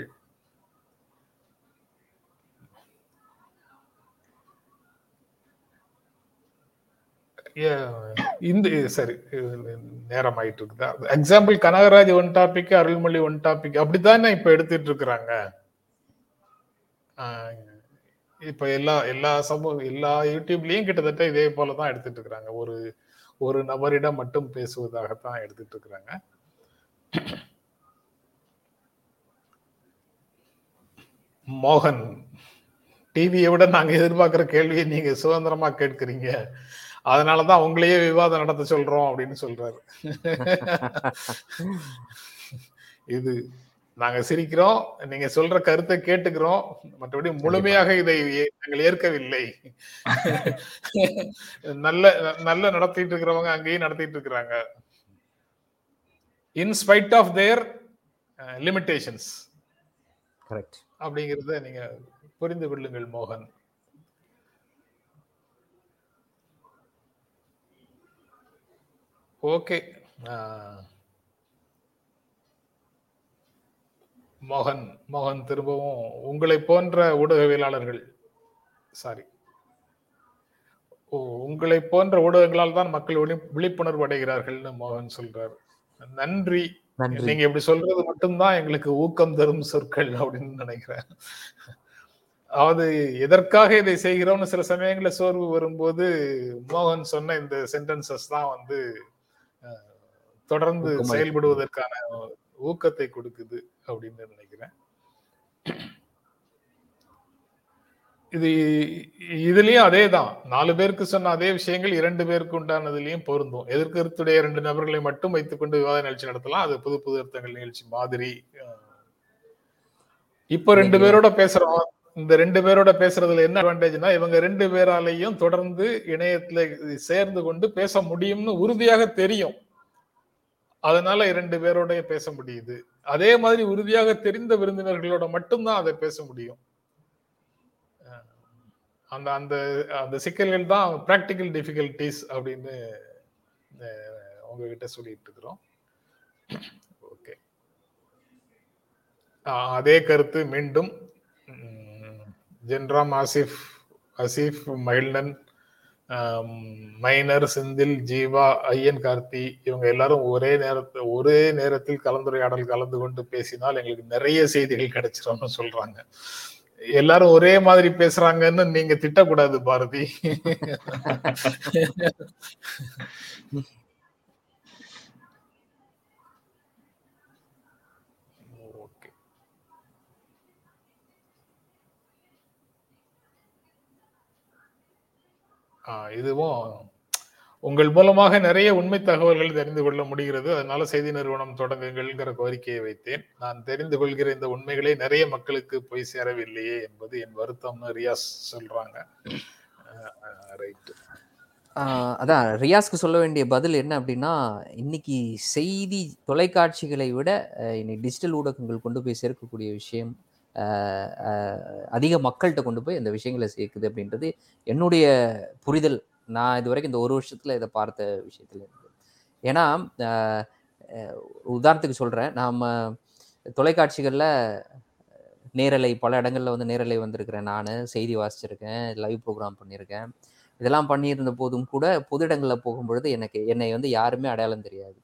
சரி, நேரம் ஆயிட்டு இருக்குதா? Example Kanagaraj one topic, Arulmozhi one topic, அப்படித்தானே இப்ப எடுத்துட்டு இருக்கிறாங்க. இப்ப எல்லா யூடியூப்லயும் கிட்டத்தட்ட இதே போலதான் எடுத்துட்டு இருக்கிறாங்க. ஒரு நபரிடம் மட்டும் பேசுவதாகத்தான் எடுத்துட்டு இருக்கிறாங்க. மோகன், டிவியை விட நாங்க எதிர்பார்க்கிற கேள்வியை நீங்க சுதந்திரமா கேட்கிறீங்க, அதனாலதான் உங்களையே விவாதம் நடத்த சொல்றோம் அப்படின்னு சொல்றாரு. இது நாங்க சிரிக்கிறோம், நீங்க சொல்ற கருத்தை கேட்டுக்கிறோம், மற்றபடி முழுமையாக இதை நாங்கள் ஏற்கவில்லை. நல்ல நல்ல நடத்திட்டு இருக்கிறவங்க அங்கேயும் நடத்திட்டு இருக்கிறாங்க, in spite of their limitations. Correct, அப்படிங்கறத நீங்க புரிந்து கொள்ளுங்கள் மோகன். ஓகே மோகன் திரும்பவும் உங்களை போன்ற ஊடகவியலாளர்கள், சாரி, உங்களை போன்ற ஊடகங்களால் தான் மக்கள் விழிப்புணர்வு அடைகிறார்கள்னு மோகன் சொல்றாரு. நன்றி, நீங்க இப்படி சொல்றது மட்டும்தான் எங்களுக்கு ஊக்கம் தரும் சொற்கள் அப்படின்னு நினைக்கிறேன். அதாவது எதற்காக இதை செய்கிறோம்னு சில சமயங்களில் சோர்வு வரும்போது மோகன் சொன்ன இந்த சென்டென்சஸ் தான் வந்து தொடர்ந்து செயல்படுவதற்கான ஊக்கத்தை கொடுக்குது அப்படின்னு நினைக்கிறேன். இதுலயும் அதேதான், 4 பேருக்கு சொன்ன அதே விஷயங்கள் 2 பேருக்கு உண்டானதுலயும் பொருந்தும். எதிர்கருத்துடைய 2 நபர்களை மட்டும் வைத்துக்கொண்டு விவாத நிகழ்ச்சி நடத்தலாம், அது புது புது அர்த்தங்கள் நிகழ்ச்சி மாதிரி. இப்ப 2 பேரோட பேசுறோம், இந்த 2 பேரோட பேசுறதுல என்ன அட்வான்டேஜ்னா, இவங்க 2 பேராலையும் தொடர்ந்து இணையத்துல சேர்ந்து கொண்டு பேச முடியும்னு உறுதியாக தெரியும், அதனால 2 பேரோட பேச முடியுது. அதே மாதிரி உறுதியாக தெரிந்த விருந்தினர்களோட மட்டும்தான் அதை பேச முடியும். அந்த அந்த அந்த சிக்கல்கள் தான் பிராக்டிக்கல் டிஃபிகல்டிஸ் அப்படின்னு உங்ககிட்ட சொல்லிட்டு இருக்கிறோம். ஓகே, அதே கருத்து மீண்டும் ஜென்ராம், அசீஃப், மகிழ்நன், மைனர், செந்தில், ஜீவா, ஐயன் கார்த்தி, இவங்க எல்லாரும் ஒரே நேரத்தில் கலந்துரையாடல் கலந்து கொண்டு பேசினால் எங்களுக்கு நிறைய செய்திகள் கிடைச்சிரும்னு சொல்றாங்க. எல்லாரும் ஒரே மாதிரி பேசுறாங்கன்னு நீங்க திட்டக்கூடாது பாரதி. இதுவும் உங்கள் மூலமாக நிறைய உண்மை தகவல்கள் தெரிந்து கொள்ள முடிகிறது, அதனால செய்தி நிறுவனம் தொடங்குங்கள்ங்கிற கோரிக்கையை வைத்தேன். நான் தெரிந்து கொள்கிற இந்த உண்மைகளை நிறைய மக்களுக்கு போய் சேரவில்லையே என்பது என் வருத்தம்னு ரியாஸ் சொல்றாங்க. அதான் ரியாஸ்க்கு சொல்ல வேண்டிய பதில் என்ன அப்படின்னா, இன்னைக்கு செய்தி தொலைக்காட்சிகளை விட இன்னைக்கு டிஜிட்டல் ஊடகங்கள் கொண்டு போய் சேர்க்கக்கூடிய விஷயம் அதிக மக்கள்கிட்ட கொண்டு போய் அந்த விஷயங்களை சேர்க்குது அப்படின்றது என்னுடைய புரிதல். நான் இது வரைக்கும் இந்த ஒரு வருஷத்தில் இதை பார்த்த விஷயத்துல இருக்கு. ஏன்னா உதாரணத்துக்கு சொல்கிறேன், நாம் தொலைக்காட்சிகளில் நேரலை, பல இடங்களில் வந்து நேரலை வந்திருக்கிறேன், நான் செய்தி வாசிச்சிருக்கேன், லைவ் ப்ரோக்ராம் பண்ணியிருக்கேன். இதெல்லாம் பண்ணியிருந்த போதும் கூட பொது இடங்களில் போகும்பொழுது என்னை வந்து யாருமே அடையாளம் தெரியாது.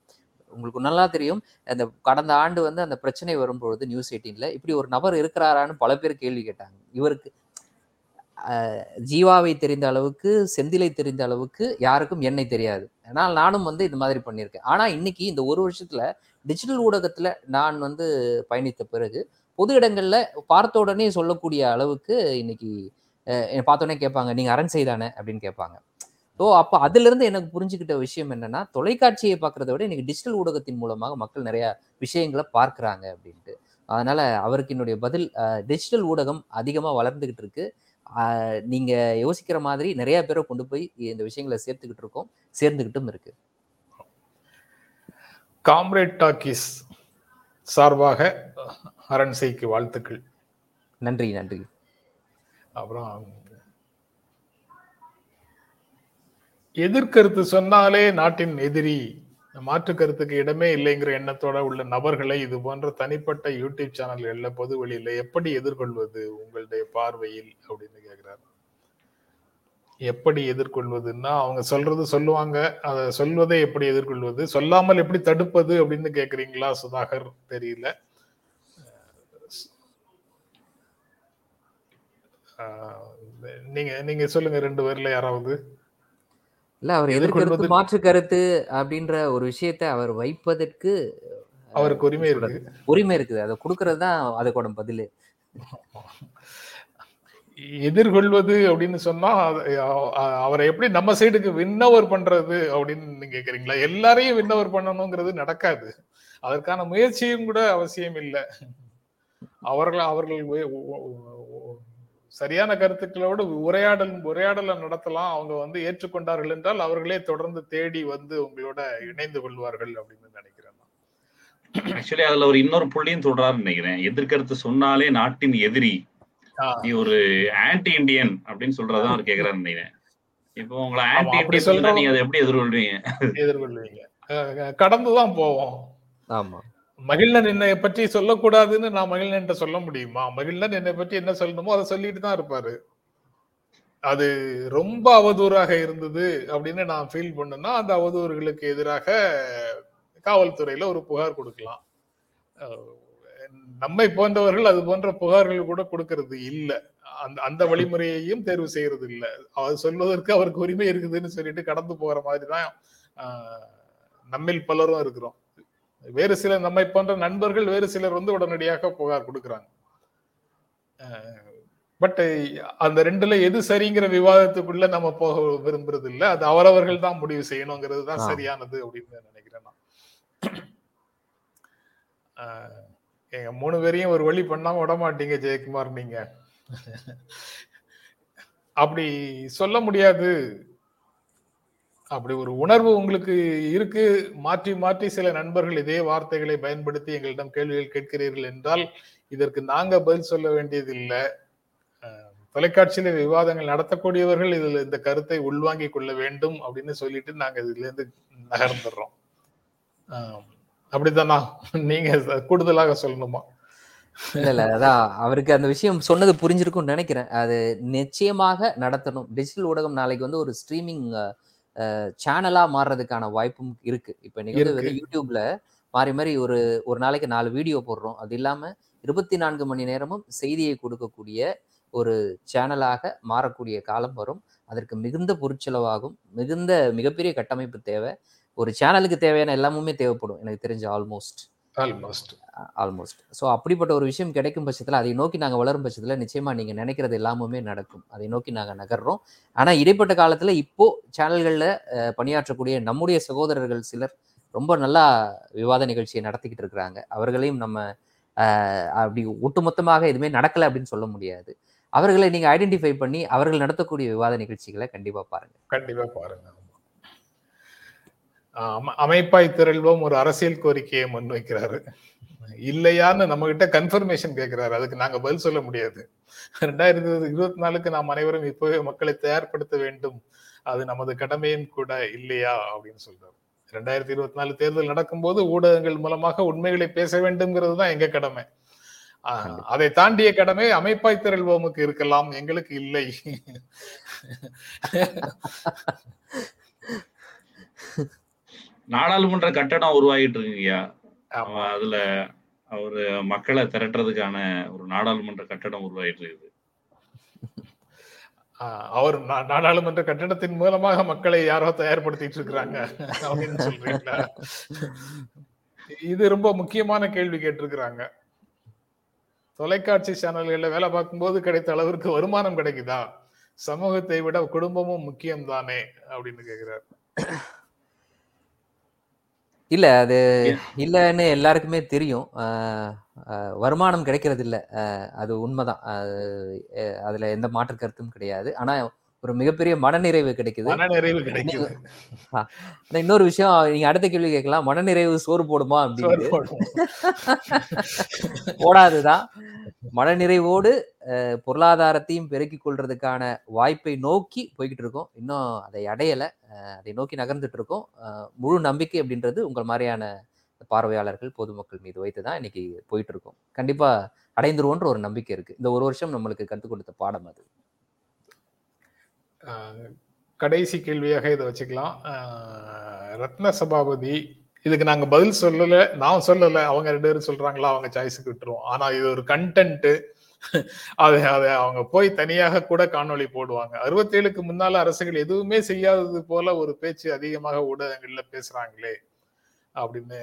உங்களுக்கு நல்லா தெரியும், அந்த கடந்த ஆண்டு வந்து அந்த பிரச்சனை வரும்பொழுது நியூஸ் 18ல இப்படி ஒரு நபர் இருக்கிறாரான்னு பல பேர் கேள்வி கேட்டாங்க. இவருக்கு ஜீவாவை தெரிந்த அளவுக்கு, செந்திலை தெரிந்த அளவுக்கு யாருக்கும் என்னை தெரியாது. ஆனால் நானும் வந்து இந்த மாதிரி பண்ணியிருக்கேன். ஆனால் இன்னைக்கு இந்த ஒரு வருஷத்துல டிஜிட்டல் ஊடகத்துல நான் வந்து பயணித்த பிறகு பொது இடங்கள்ல பார்த்த உடனே சொல்லக்கூடிய அளவுக்கு இன்னைக்கு பார்த்த உடனே கேட்பாங்க, நீங்க அரண்சை தானே அப்படின்னு கேட்பாங்க. ஸோ அப்போ அதிலிருந்து எனக்கு புரிஞ்சுக்கிட்ட விஷயம் என்னன்னா, தொலைக்காட்சியை பார்க்கறத விட எனக்கு டிஜிட்டல் ஊடகத்தின் மூலமாக மக்கள் நிறைய விஷயங்களை பார்க்குறாங்க அப்படின்ட்டு. அதனால அவருக்கு என்னுடைய பதில், டிஜிட்டல் ஊடகம் அதிகமாக வளர்ந்துகிட்டு இருக்கு. நீங்க யோசிக்கிற மாதிரி நிறைய பேரை கொண்டு போய் இந்த விஷயங்களை சேர்த்துக்கிட்டு இருக்கோம், சேர்ந்துகிட்டும் இருக்கு. காம்ரேட் டாக்கீஸ் சார்பாக அரண்சைக்கு வாழ்த்துக்கள். நன்றி நன்றி. அப்புறம் எதிர்கருத்து சொன்னாலே நாட்டின் எதிரி, மாற்று கருத்துக்கு இடமே இல்லைங்கிற எண்ணத்தோட உள்ள நபர்களை இது போன்ற தனிப்பட்ட யூடியூப் சேனல்கள்ல பொது வெளியில எப்படி எதிர்கொள்வது உங்களுடைய பார்வையில் அப்படின்னு கேட்கிறாரு. எப்படி எதிர்கொள்வதுன்னா, அவங்க சொல்றது சொல்லுவாங்க, அதை சொல்வதை எப்படி எதிர்கொள்வது, சொல்லாமல் எப்படி தடுப்பது அப்படின்னு கேக்குறீங்களா சுதாகர்? தெரியல. நீங்க நீங்க சொல்லுங்க ரெண்டு பேர்ல யாராவது. இல்ல, அவர் எதிர்கொள்வது மாற்று கருத்து அப்படின்ற ஒரு விஷயத்தை அவர் வைப்பதற்கு அவருக்கு உரிமை இருக்குது, உரிமை இருக்குது. அதை கொடுக்கறது தான் அதோட பதில். எதிர்கொள்வது அப்படின்னு சொன்னா அவரை எப்படி நம்ம சைடுக்கு வின்னவர் பண்றது அப்படின்னு நீங்க கேக்குறீங்களா? எல்லாரையும் வின்னவர் பண்ணணுங்கிறது நடக்காது, அதற்கான முயற்சியும் கூட அவசியம் இல்லை. அவர்கள் சரியான கருத்துக்களோடு உரையாடலை நடத்தலாம். அவங்க ஏற்றுக்கொண்டார்கள் என்றால் அவர்களே தொடர்ந்து தேடி உங்களோட இணைந்து கொள்வார்கள் அப்படின்னு நினைக்கிறேன். ஆக்சுவலி அதுல ஒரு இன்னொரு புள்ளியும் சொல்றாருன்னு நினைக்கிறேன். எதிர்கருத்து சொன்னாலே நாட்டின் எதிரி, நீ ஒரு ஆன்டி இண்டியன் அப்படின்னு சொல்றதான் அவர் கேக்குறாருன்னு நினைக்கிறேன். இப்போ உங்களை ஆன்டி இண்டியன் சொன்னா நீங்க அதை எப்படி எதிர்கொள்வீங்க? கடந்துதான் போவோம். ஆமா, மகிழ்நன் என்னை பற்றி சொல்லக்கூடாதுன்னு நான் மகிழ்நன் சொல்ல முடியுமா? மகிழ்நன் என்னை பற்றி என்ன சொல்லணுமோ அதை சொல்லிட்டு தான் இருப்பாரு. அது ரொம்ப அவதூறாக இருந்தது அப்படின்னு நான் ஃபீல் பண்ணேன்னா அந்த அவதூறுகளுக்கு எதிராக காவல்துறையில ஒரு புகார் கொடுக்கலாம். நம்மை போன்றவர்கள் அது போன்ற புகார்கள் கூட கொடுக்கறது இல்லை, அந்த வழிமுறையையும் தேர்வு செய்யறது இல்லை. அவர் சொல்வதற்கு அவருக்கு உரிமை இருக்குதுன்னு சொல்லிட்டு கடந்து போகிற மாதிரி தான் நம்மில் பலரும் இருக்கிறோம். வேறு சில நம்மை போன்ற நண்பர்கள் வேறு சிலர் உடனடியாக புகார் கொடுக்குறாங்க. பட் அந்த ரெண்டுல எது சரிங்கிற விவாதத்துக்குள்ள நம்ம போக விரும்புறது இல்லை. அது அவரவர்கள் தான் முடிவு செய்யணுங்கிறது தான் சரியானது அப்படின்னு நினைக்கிறேன். எங்க மூணு பேரையும் ஒரு வழி பண்ணாம விட மாட்டீங்க ஜெயக்குமார். நீங்க அப்படி சொல்ல முடியாது. அப்படி ஒரு உணர்வு உங்களுக்கு இருக்கு. மாற்றி மாற்றி சில நண்பர்கள் இதே வார்த்தைகளை பயன்படுத்தி எங்களிடம் கேள்விகள் கேட்கிறீர்கள் என்றால் இதற்கு நாங்க பதில் சொல்ல வேண்டியதில்லை. தொலைக்காட்சியில விவாதங்கள் நடத்தக்கூடியவர்கள் இதுல இந்த கருத்தை உள்வாங்கி கொள்ள வேண்டும் அப்படின்னு சொல்லிட்டு நாங்க இதுல இருந்து நகர்ந்துடுறோம். அப்படித்தானா? நீங்க கூடுதலாக சொல்லணுமா? இல்ல அதான் அவருக்கு அந்த விஷயம் சொன்னது புரிஞ்சிருக்கும்னு நினைக்கிறேன். அது நிச்சயமாக நடத்தணும். டிஜிட்டல் ஊடகம் நாளைக்கு ஒரு ஸ்ட்ரீமிங் சேனலா மாறுறதுக்கான வாய்ப்பும் இருக்கு. இப்ப நீங்க யூடியூப்ல மாறி மாறி ஒரு நாளைக்கு 4 வீடியோ போடுறோம். அது இல்லாம 24 மணி நேரமும் செய்தியை கொடுக்கக்கூடிய ஒரு சேனலாக மாறக்கூடிய காலம் வரும். அதற்கு மிகுந்த பொருட்செலவாகும், மிகப்பெரிய கட்டமைப்பு தேவை. ஒரு சேனலுக்கு தேவையான எல்லாமுமே தேவைப்படும் எனக்கு தெரிஞ்ச ஆல்மோஸ்ட். ஸோ அப்படிப்பட்ட ஒரு விஷயம் கிடைக்கும் பட்சத்தில், அதை நோக்கி நாங்கள் வளரும் பட்சத்தில் நிச்சயமாக நீங்கள் நினைக்கிறது எல்லாமுமே நடக்கும். அதை நோக்கி நாங்கள் நகர்றோம். ஆனால் இடைப்பட்ட காலத்தில் இப்போது சேனல்களில் பணியாற்றக்கூடிய நம்முடைய சகோதரர்கள் சிலர் ரொம்ப நல்லா விவாத நிகழ்ச்சியை நடத்திக்கிட்டு இருக்கிறாங்க. அவர்களையும் நம்ம அப்படி ஒட்டுமொத்தமாக எதுவுமே நடக்கலை அப்படின்னு சொல்ல முடியாது. அவர்களை நீங்கள் ஐடென்டிஃபை பண்ணி அவர்கள் நடத்தக்கூடிய விவாத நிகழ்ச்சிகளை கண்டிப்பாக பாருங்கள். அமைப்பாய் திரள்வோம் ஒரு அரசியல் கோரிக்கையை முன்வைக்கிறாரு. இல்லையான்னு நம்ம கிட்ட கன்ஃபர்மேஷன் கேட்கிறாரு. அதுக்கு நாங்க பதில் சொல்ல முடியாது. 2024க்கு நாம் அனைவரும் இப்பவே மக்களை தயார்படுத்த வேண்டும், அது நமது கடமையும் கூட இல்லையா அப்படின்னு சொல்றாரு. 2024 தேர்தல் நடக்கும்போது ஊடகங்கள் மூலமாக உண்மைகளை பேச வேண்டும்ங்கிறது தான் எங்க கடமை. அதை தாண்டிய கடமை அமைப்பாய் திரள்வோமுக்கு இருக்கலாம், எங்களுக்கு இல்லை. நாடாளுமன்ற கட்டணம் உருவாகிட்டு இருக்குங்கய்யா. அதுல அவரு மக்களை திரட்டுறதுக்கான ஒரு நாடாளுமன்ற கட்டணம் உருவாகிட்டு இருக்குது. அவர் நாடாளுமன்ற கட்டணத்தின் மூலமாக மக்களை யாரோ தயார்படுத்திட்டு இருக்கிறாங்க அப்படின்னு சொல்றீங்களா? இது ரொம்ப முக்கியமான கேள்வி கேட்டிருக்கிறாங்க. தொலைக்காட்சி சேனல்கள்ல வேலை பார்க்கும்போது கிடைத்த அளவிற்கு வருமானம் கிடைக்குதா? சமூகத்தை விட குடும்பமும் முக்கியம் தானே அப்படின்னு கேக்குறாரு. இல்ல அது இல்லன்னு எல்லாருக்குமே தெரியும், வருமானம் கிடைக்கிறது இல்லை, அது உண்மைதான், அதுல எந்த மாற்று கருத்தும் கிடையாது. ஆனா ஒரு மிகப்பெரிய மனநிறைவு கிடைக்குது. இன்னொரு விஷயம், நீங்க அடுத்த கேள்வி கேட்கலாம், மனநிறைவு சோறு போடுமா அப்படின்னு. போடாதுதான். மனநிறைவோடு பொருளாதாரத்தையும் பெருக்கிக் கொள்றதுக்கான வாய்ப்பை நோக்கி போய்கிட்டு இருக்கோம். இன்னும் அதை அடையல, அதை நோக்கி நகர்ந்துட்டு இருக்கோம். முழு நம்பிக்கை அப்படின்றது உங்கள் மாதிரியான பார்வையாளர்கள் பொதுமக்கள் மீது வைத்துதான் இன்னைக்கு போயிட்டு இருக்கோம். கண்டிப்பா அடைந்துருவோன்ற ஒரு நம்பிக்கை இருக்கு. இந்த ஒரு வருஷம் நம்மளுக்கு கற்றுக் கொடுத்த பாடம் அது. கடைசி கேள்வியாக இதை வச்சுக்கலாம். ரத்ன சபாபதி, இதுக்கு நாங்க பதில் சொல்லல, நான் சொல்லல, அவங்க ரெண்டு பேரும் சொல்றாங்களா, அவங்க சாய்ஸுக்கு விட்டுருவோம். ஆனா இது ஒரு கண்டென்ட், அதை அவங்க போய் தனியாக கூட காணொலி போடுவாங்க. 67க்கு முன்னால அரசுகள் எதுவுமே செய்யாதது போல ஒரு பேச்சு அதிகமாக ஊடகங்கள்ல பேசுறாங்களே அப்படின்னு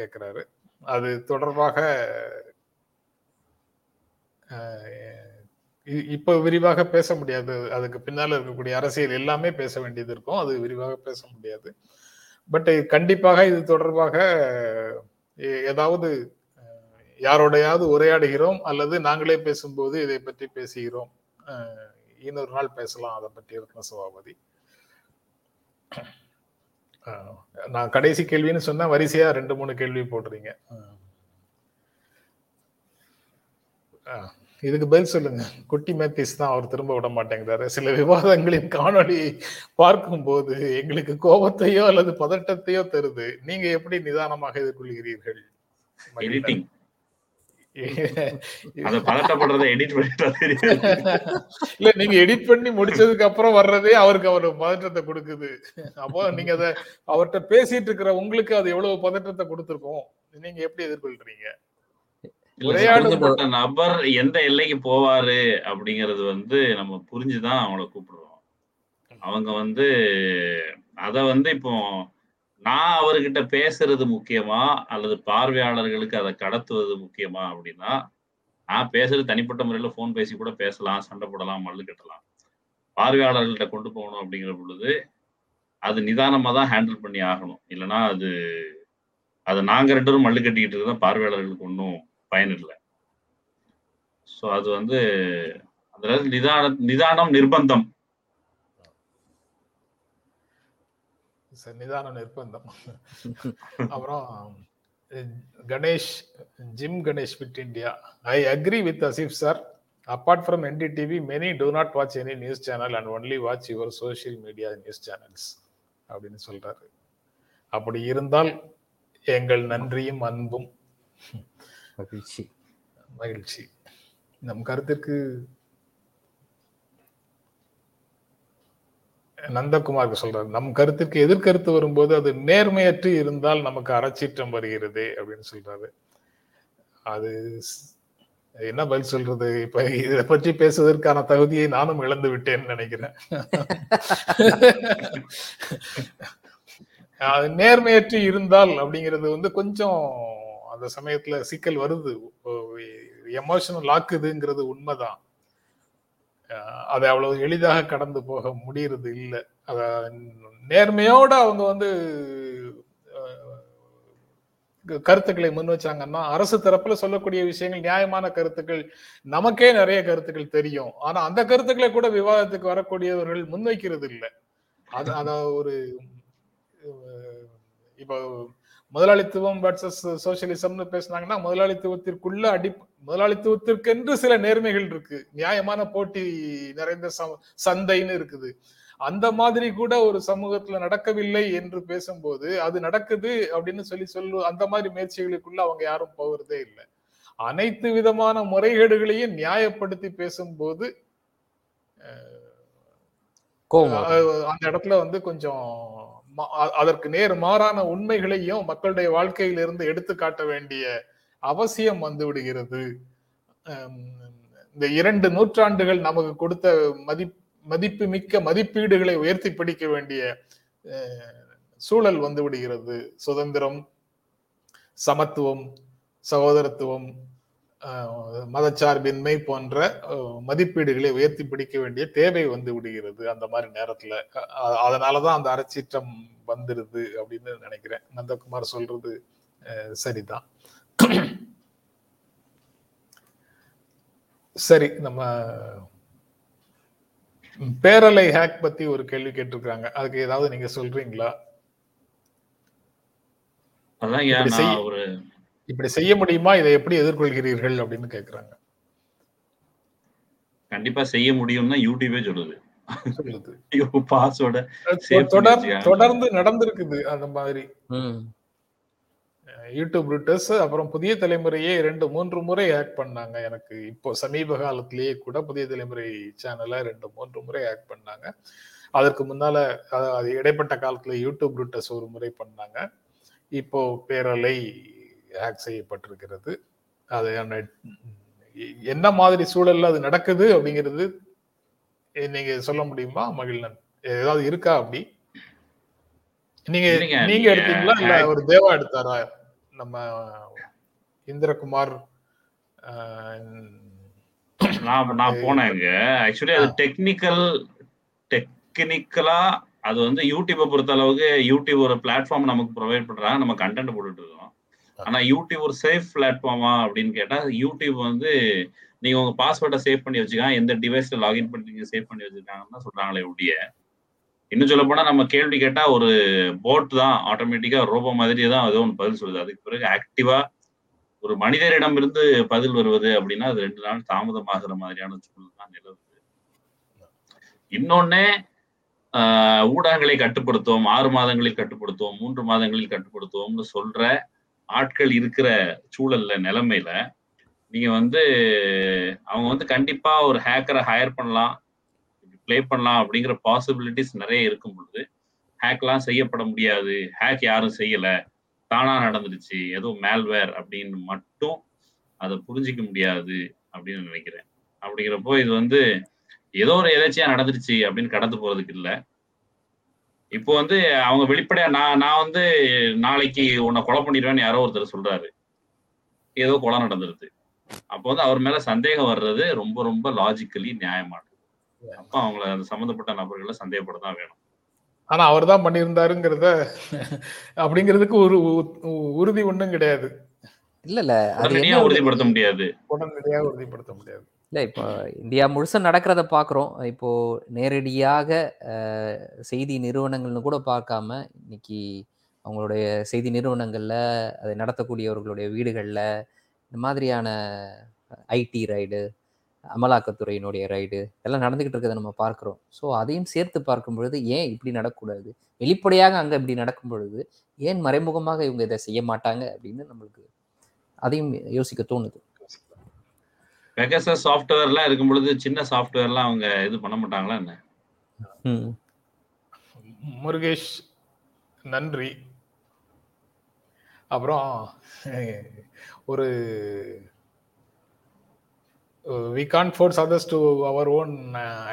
கேக்குறாரு. அது தொடர்பாக இப்ப விரிவாக பேச முடியாது, அதுக்கு பின்னால இருக்கக்கூடிய அரசியல் எல்லாமே பேச வேண்டியது இருக்கும், அது விரிவாக பேச முடியாது. பட் கண்டிப்பாக இது தொடர்பாக ஏதாவது யாரோடையாவது உரையாடுகிறோம் அல்லது நாங்களே பேசும்போது இதை பற்றி பேசுகிறோம், இன்னொரு நாள் பேசலாம் அதை பற்றி. ரத்ன சபாபதி, நான் கடைசி கேள்வின்னு சொன்னா வரிசையா 2-3 கேள்வி போடுறீங்க, இதுக்கு பதில் சொல்லுங்க. கொட்டி மேத்யூஸ் தான், அவர் திரும்ப விட மாட்டேங்கிறாரு. சில விவாதங்களின் காணொலி பார்க்கும் போது எங்களுக்கு கோபத்தையோ அல்லது பதட்டத்தையோ தருது, நீங்க எப்படி நிதானமாக எதிர்கொள்கிறீர்கள்? இல்ல நீங்க எடிட் பண்ணி முடிச்சதுக்கு அப்புறம் வர்றதே அவருக்கு அவரு பதற்றத்தை கொடுக்குது. அப்போ நீங்க அத அவர்கிட்ட பேசிட்டு இருக்கிற உங்களுக்கு அது எவ்வளவு பதற்றத்தை கொடுத்துருக்கோம், நீங்க எப்படி எதிர்கொள்றீங்க? நபர் எந்த எல்லைக்கு போவாரு அப்படிங்கறது நம்ம புரிஞ்சுதான் அவங்கள கூப்பிடுறோம். அவங்க அத இப்போ நான் அவர்கிட்ட பேசுறது முக்கியமா அல்லது பார்வையாளர்களுக்கு அதை கடத்துவது முக்கியமா அப்படின்னா, நான் பேசுறது தனிப்பட்ட முறையில போன் பேசி கூட பேசலாம், சண்டை போடலாம், மல்லு கட்டலாம். பார்வையாளர்கள்ட்ட கொண்டு போகணும் அப்படிங்கிற பொழுது அது நிதானமா தான் ஹேண்டில் பண்ணி ஆகணும். இல்லைன்னா அது நாங்க 2 பேரும் மல்லு கட்டிக்கிட்டு இருந்தா பார்வையாளர்களுக்கு ஒன்றும் பயன் இல்லை. ஸோ அது அதாவது நிதானம் நிர்பந்தம். சார் நிதானம் நிர்பந்தம். அப்புறம் Ganesh, gym Ganesh with India, I agree with Asif sir. Apart from NDTV many do not watch any news channel and only watch your social media news channels அப்படின்னு சொல்றாரு. அப்படி இருந்தால் எங்கள் நன்றியும் அன்பும். மகிழ்ச்சி. நம் கருத்திற்கு நந்தகுமார் சொல்றாரு, நம் கருத்திற்கு எதிர்கருத்து வரும்போது அது நேர்மையற்று இருந்தால் நமக்கு அறச்சீற்றம் வருகிறது அப்படின்னு சொல்றாரு. அது என்ன பதில் சொல்றது? இப்ப இதை பற்றி பேசுவதற்கான தகுதியை நானும் இழந்து விட்டேன்னு நினைக்கிறேன். அது நேர்மையற்று இருந்தால் அப்படிங்கிறது கொஞ்சம் அந்த சமயத்துல சிக்கல் வருது, எமோஷனல் ஆக்குதுங்கிறது உண்மைதான். அதை அவ்வளவு எளிதாக கடந்து போக முடியறது இல்லை. அத நேர்மையோட அவங்க கருத்துக்களை முன் வச்சாங்கன்னா அரசு தரப்புல சொல்லக்கூடிய விஷயங்கள் நியாயமான கருத்துக்கள், நமக்கே நிறைய கருத்துக்கள் தெரியும். ஆனா அந்த கருத்துக்களை கூட விவாதத்துக்கு வரக்கூடியவர்கள் முன்வைக்கிறது இல்லை. அத ஒரு இப்போ முதலாளித்துவம் வெர்சஸ் சோசியலிசம்னு பேசினாங்கன்னா முதலாளித்துவத்திற்குள்ள முதலாளித்துவத்திற்கென்று சில நேர்மைகள் இருக்கு, நியாயமான போட்டி நிறைந்த சந்தைன்னு இருக்குது. அந்த மாதிரி கூட ஒரு சமூகத்துல நடக்கவில்லை என்று பேசும்போது அது நடக்குது அப்படின்னு சொல்லி அந்த மாதிரி முயற்சிகளுக்குள்ள அவங்க யாரும் போகிறதே இல்லை. அனைத்து விதமான முறைகேடுகளையும் நியாயப்படுத்தி பேசும்போது அந்த இடத்துல கொஞ்சம் அதற்கு நேர் மாறான உண்மைகளையும் மக்களுடைய வாழ்க்கையிலிருந்து எடுத்து காட்ட வேண்டிய அவசியம் விடுகிறது. இந்த 2 நூற்றாண்டுகள் நமக்கு கொடுத்த மதிப்புமிக்க மதிப்பீடுகளை உயர்த்தி பிடிக்க வேண்டிய சூழல் விடுகிறது. சுதந்திரம், சமத்துவம், சகோதரத்துவம், மதச்சார்பின்மை போன்ற மதிப்பீடுகளை உயர்த்தி பிடிக்க வேண்டிய தேவை வந்து விடுகிறது அந்த மாதிரி நேரத்துல. அதனாலதான் அந்த அறச்சீற்றம் வந்துடுது அப்படின்னு நினைக்கிறேன். நந்தகுமார் சொல்றது சரிதான். சரி, நம்ம பேரலை ஹேக் பத்தி ஒரு கேள்வி கேட்டிருக்காங்க, அதுக்கு ஏதாவது நீங்க சொல்றீங்களா? இப்படி செய்ய முடியுமா, இதை எப்படி எதிர்கொள்கிறீர்கள் அப்படின்னு கேக்குறாங்க. கண்டிப்பா செய்ய முடியும்னா யூடியூபே சொல்லுது. தொடர்ந்து நடந்திருக்குது அந்த மாதிரி. யூடியூப் ரூட்டர்ஸ் அப்புறம் புதிய தலைமுறையே 2-3 முறை ஹேக் பண்ணாங்க. எனக்கு இப்போ சமீப காலத்திலேயே கூட புதிய தலைமுறை சேனலை 2-3 முறை ஹேக் பண்ணாங்க. அதற்கு முன்னால இடைப்பட்ட காலத்துல யூடியூப் ரூட்டர்ஸ் ஒரு முறை பண்ணாங்க. இப்போ பேரலை ஹேக் செய்யப்பட்டிருக்கிறது. அது என்ன மாதிரி சூழல்ல அது நடக்குது அப்படிங்கிறது நீங்க சொல்ல முடியுமா மகிழ்நன்? ஏதாவது இருக்கா அப்படி? நீங்க எடுத்தீங்களா இல்ல ஒரு தேவா எடுத்தாரா? நம்ம இந்திரகுமார் நான் போனேங்க. ஆக்சுவலி அது டெக்னிக்கலா அது வந்து யூடியூபை பொறுத்த அளவுக்கு யூடியூப் ஒரு பிளாட்ஃபார்ம் நமக்கு ப்ரொவைட் பண்றாங்க, நம்ம கண்டென்ட் போட்டுட்டு இருக்கோம். ஆனா யூடியூப் ஒரு சேஃப் பிளாட்ஃபார்மா அப்படின்னு கேட்டா, யூடியூப் வந்து நீங்க உங்க பாஸ்வேர்டை சேவ் பண்ணி வச்சுக்காங்க, எந்த டிவைஸ்ல லாகின் பண்ணி சேவ் பண்ணி வச்சிருக்காங்கன்னு சொல்றாங்களே ஒழிய, இன்னும் சொல்ல போனா நம்ம கேள்வி கேட்டா ஒரு போட் தான் ஆட்டோமேட்டிக்கா ரோபோ மாதிரியே தான் ஏதோ ஒன்று பதில் சொல்லுது. அதுக்கு பிறகு ஆக்டிவா ஒரு மனிதரிடம் இருந்து பதில் வருவது அப்படின்னா அது 2 நாள் தாமதமாகிற மாதிரியான சூழல் தான் நிலவுது. இன்னொன்னு, ஊடகங்களை கட்டுப்படுத்துவோம், 6 மாதங்களில் கட்டுப்படுத்துவோம், 3 மாதங்களில் கட்டுப்படுத்துவோம்னு சொல்ற ஆட்கள் இருக்கிற சூழல்ல நிலைமையில நீங்க வந்து அவங்க வந்து கண்டிப்பா ஒரு ஹேக்கரை ஹையர் பண்ணலாம், பிளே பண்ணலாம் அப்படிங்கிற பாசிபிலிட்டிஸ் நிறைய இருக்கும் பொழுது ஹேக்லாம் செய்யப்பட முடியாது, ஹேக் யாரும் செய்யல, தானா நடந்துருச்சு, ஏதோ மேல்வேர் அப்படின்னு மட்டும் அதை புரிஞ்சிக்க முடியாது அப்படின்னு நினைக்கிறேன். அப்படிங்கிறப்போ இது வந்து ஏதோ ஒரு எதாச்சியா நடந்துருச்சு அப்படின்னு கடந்து போறதுக்கு இல்லை. இப்போ வந்து அவங்க வெளிப்படையா நான் வந்து நாளைக்கு உன்னை கொலை பண்ணிடுவேன்னு யாரோ ஒருத்தர் சொல்றாரு, ஏதோ கொலை நடந்துருது, அப்போ வந்து அவர் மேல சந்தேகம் வர்றது ரொம்ப ரொம்ப லாஜிக்கலி நியாயமானது. அப்ப அவங்களை சம்பந்தப்பட்ட நபர்களை சந்தேகப்படதான் வேணும். ஆனா அவர் தான் பண்ணியிருந்தாருங்கிறத அப்படிங்கிறதுக்கு ஒரு உறுதி ஒன்றும் கிடையாது. இல்ல உறுதிப்படுத்த முடியாது, உடனடியாக உறுதிப்படுத்த முடியாது. இல்லை, இப்போ இந்தியா முழுச நடக்கிறத பார்க்குறோம். இப்போது நேரடியாக செய்தி நிறுவனங்கள்னு கூட பார்க்காம இன்னைக்கு அவங்களுடைய செய்தி நிறுவனங்களில் அதை நடத்தக்கூடியவர்களுடைய வீடுகளில் இந்த மாதிரியான ஐடி ரைடு, அமலாக்கத்துறையினுடைய ரைடு இதெல்லாம் நடந்துக்கிட்டு இருக்கிறத நம்ம பார்க்குறோம். ஸோ அதையும் சேர்த்து பார்க்கும் பொழுது ஏன் இப்படி நடக்கக்கூடாது, வெளிப்படையாக அங்கே இப்படி நடக்கும் பொழுது ஏன் மறைமுகமாக இவங்க இதை செய்ய மாட்டாங்க அப்படின்னு நம்மளுக்கு அதையும் யோசிக்க தோணுது. பெகசஸ் சாஃப்ட்வேர்லாம் இருக்கும் பொழுது சின்ன சாஃப்ட்வேர்லாம் அவங்க இது பண்ண மாட்டாங்களா என்ன? முருகேஷ் நன்றி. அப்புறம் ஒரு we can't force others to our own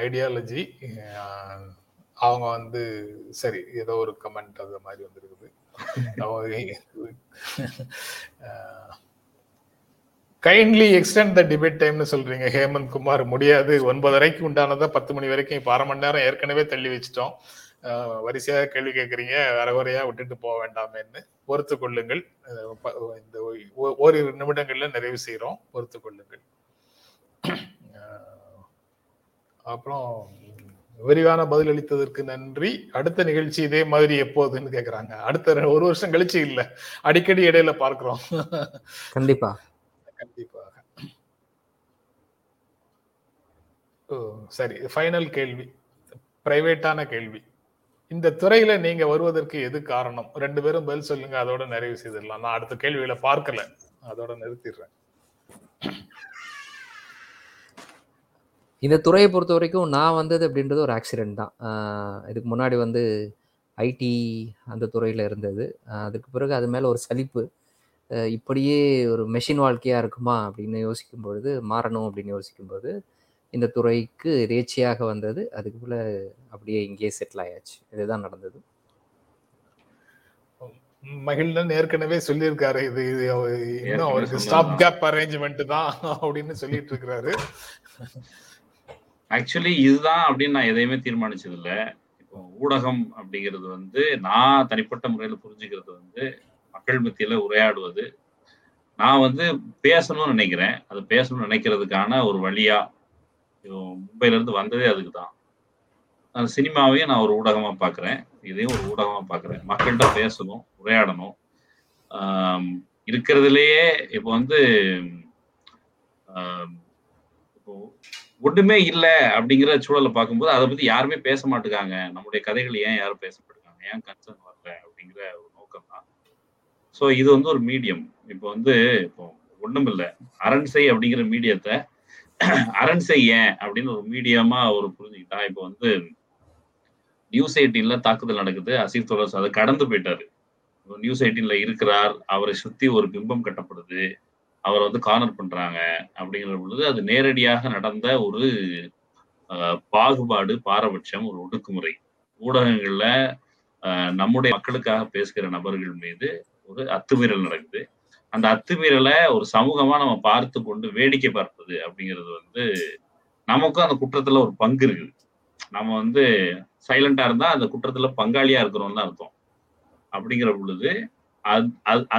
ideology. அவங்க வந்து சரி ஏதோ ஒரு கமெண்ட் அது மாதிரி வந்திருக்குது. கைண்ட்லி எக்ஸ்டெண்ட் த டிபேட் டைம்னு சொல்றீங்க ஹேமந்த் குமார். முடியாது, 9:30 உண்டானதை 10 மணி வரைக்கும், இப்போ 1/2 மணி நேரம் ஏற்கனவே தள்ளி வச்சிட்டோம். வரிசையாக கேள்வி கேட்குறீங்க, அரைகுறையாக விட்டுட்டு போக வேண்டாமேன்னு. பொறுத்து கொள்ளுங்கள், இந்த 1 நிமிடங்கள்ல நிறைவு செய்கிறோம், பொறுத்து கொள்ளுங்கள். அப்புறம் விரிவான பதில் அளித்ததற்கு நன்றி. அடுத்த நிகழ்ச்சி இதே மாதிரி எப்போதுன்னு கேட்குறாங்க. அடுத்த 1 வருஷம் கழிச்சு இல்லை, அடிக்கடி இடையில பார்க்குறோம். கண்டிப்பா கண்டிப்பாக. சரி, ஃபைனல் கேள்வி, பிரைவேட்டான கேள்வி. இந்த துறையில நீங்க வருவதற்கு எது காரணம்? 2 பேரும் பதில் சொல்லுங்க, அதோட நிறைவு செய்திடலாம். நான் அடுத்த கேள்வியில பார்க்கல, அதோட நிறுத்திடுறேன். இந்த துறையை பொறுத்த வரைக்கும் நான் வந்தது அப்படின்றது ஒரு ஆக்சிடென்ட் தான். இதுக்கு முன்னாடி வந்து ஐடி அந்த துறையில இருந்தது. அதுக்கு பிறகு அது மேல ஒரு சலிப்பு, இப்படியே ஒரு மெஷின் வாழ்க்கையாக இருக்குமா அப்படின்னு யோசிக்கும் பொழுது, மாறணும் அப்படின்னு யோசிக்கும்போது இந்த துறைக்கு ரேச்சியாக வந்தது. அதுக்குள்ள அப்படியே இங்கேயே செட்டில் ஆயாச்சு. இதுதான் நடந்தது. மகிழ்ந்தன் ஏற்கனவே சொல்லியிருக்காரு, இது இன்னும் அவருக்கு ஸ்டாப் கேப் அரேஞ்ச்மெண்ட் தான் அப்படின்னு சொல்லிட்டு இருக்கிறாரு. ஆக்சுவலி இதுதான் அப்படின்னு நான் எதையுமே தீர்மானிச்சது இல்லை. இப்போ ஊடகம் அப்படிங்கிறது வந்து நான் தனிப்பட்ட முறையில் புரிஞ்சுக்கிறது வந்து மக்கள் மத்தியில உரையாடுவது, நான் வந்து பேசணும்னு நினைக்கிறேன். அது பேசணும்னு நினைக்கிறதுக்கான ஒரு வழியா மும்பைல இருந்து வந்ததே அதுக்கு தான். அந்த சினிமாவையும் நான் ஒரு ஊடகமாக பார்க்குறேன், இதையும் ஒரு ஊடகமாக பார்க்குறேன். மக்கள்கிட்ட பேசணும், உரையாடணும். இருக்கிறதுலையே இப்போ வந்து இப்போ ஒன்றுமே இல்லை அப்படிங்கிற சூழலை பார்க்கும்போது அதை பற்றி யாருமே பேச மாட்டுக்காங்க. நம்முடைய கதைகள் ஏன் யாரும் பேசப்பட்டுக்காங்க, ஏன் கன்சர்ன் வரல அப்படிங்கிற ஒரு நோக்கம் தான். ஸோ இது வந்து ஒரு மீடியம். இப்போ வந்து இப்போ ஒன்றும் இல்லை, அரண்சை அப்படிங்கிற மீடியத்தை அரண்சை ஏன் அப்படின்னு ஒரு மீடியமா ஒரு புரிஞ்சுக்கிட்டா. இப்போ வந்து நியூஸ் 18ல தாக்குதல் நடக்குது, அசீஃப் தொடர்ஸ் அதை கடந்து போயிட்டாரு. நியூஸ் 18ல இருக்கிறார், அவரை சுத்தி ஒரு பிம்பம் கட்டப்படுது, அவரை வந்து கார்னர் பண்றாங்க. அப்படிங்கிற பொழுது அது நேரடியாக நடந்த ஒரு பாகுபாடு, பாரபட்சம், ஒரு ஒடுக்குமுறை. ஊடகங்கள்ல நம்முடைய மக்களுக்காக பேசுகிற நபர்கள் மீது ஒரு அத்துமீறல் நடக்குது. அந்த அத்துமீறலை ஒரு சமூகமா நம்ம பார்த்து கொண்டு வேடிக்கை பார்ப்பது அப்படிங்கிறது வந்து நமக்கும் அந்த குற்றத்துல ஒரு பங்கு இருக்குது. நம்ம வந்து சைலண்டா இருந்தா அந்த குற்றத்துல பங்காளியா இருக்கிறோம்னு அர்த்தம். அப்படிங்கிற பொழுது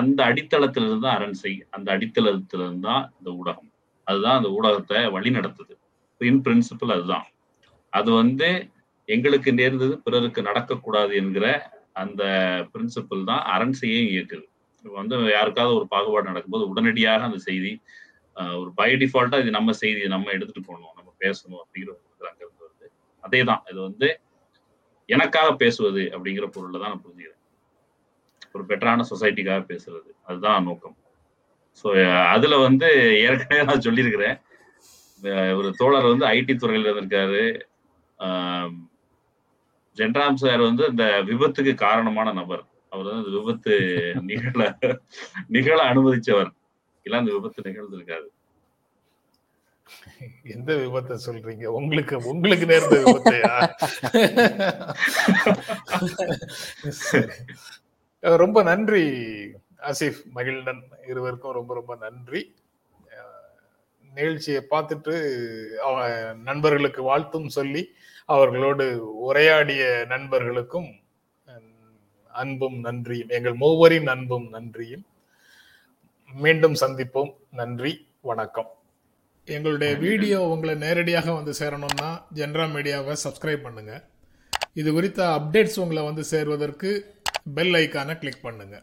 அந்த அடித்தளத்திலிருந்து தான் அரண்சை, அந்த அடித்தளத்திலிருந்து தான் இந்த ஊடகம், அதுதான் அந்த ஊடகத்தை வழி நடத்துது. இன் பிரின்சிபல் அதுதான். அது வந்து எங்களுக்கு நேர்ந்தது பிறருக்கு நடக்கக்கூடாது என்கிற அந்த பிரின்சிபல் தான் அரண்சையும் இயக்குது. இப்போ வந்து யாருக்காவது ஒரு பாகுபாடு நடக்கும்போது உடனடியாக அந்த செய்தி ஒரு பை டிஃபால்ட்டா இது நம்ம செய்தி, நம்ம எடுத்துட்டு போகணும், நம்ம பேசணும் அப்படிங்கிற அங்கிருந்து வருது. அதே தான் இது வந்து எனக்காக பேசுவது அப்படிங்கிற பொருளை தான் நான் புரிஞ்சுக்கிறேன். ஒரு பெட்டரான சொசைட்டிக்காக பேசுறது, அதுதான் நோக்கம். ஸோ அதுல வந்து ஏற்கனவே நான் சொல்லியிருக்கிறேன், ஒரு தோழர் வந்து ஐடி துறையில் இருந்திருக்காரு. ஜென்ராம் சார் வந்து இந்த விபத்துக்கு காரணமான நபர், அவர் வந்து அந்த விபத்து நிகழ அனுமதிச்சவர். இல்ல அந்த விபத்து நிகழ்ந்திருக்காது. எந்த விபத்தை சொல்றீங்க? உங்களுக்கு நேர்ந்த விபத்தையா? ரொம்ப நன்றி ஆசிஃப், மகிழ்ந்தன் இருவருக்கும் ரொம்ப ரொம்ப நன்றி. நிகழ்ச்சியை பார்த்துட்டு நண்பர்களுக்கு வாழ்த்தும் சொல்லி அவர்களோடு உரையாடிய நண்பர்களுக்கும் அன்பும் நன்றியும், எங்கள் மூவரின் அன்பும் நன்றியும். மீண்டும் சந்திப்போம். நன்றி, வணக்கம். எங்களுடைய வீடியோ உங்களை நேரடியாக வந்து சேரணும்னா ஜென்ரா மீடியாவை சப்ஸ்கிரைப் பண்ணுங்க. இது குறித்த அப்டேட்ஸ் உங்களை வந்து சேர்வதற்கு பெல் ஐக்கானை கிளிக் பண்ணுங்க.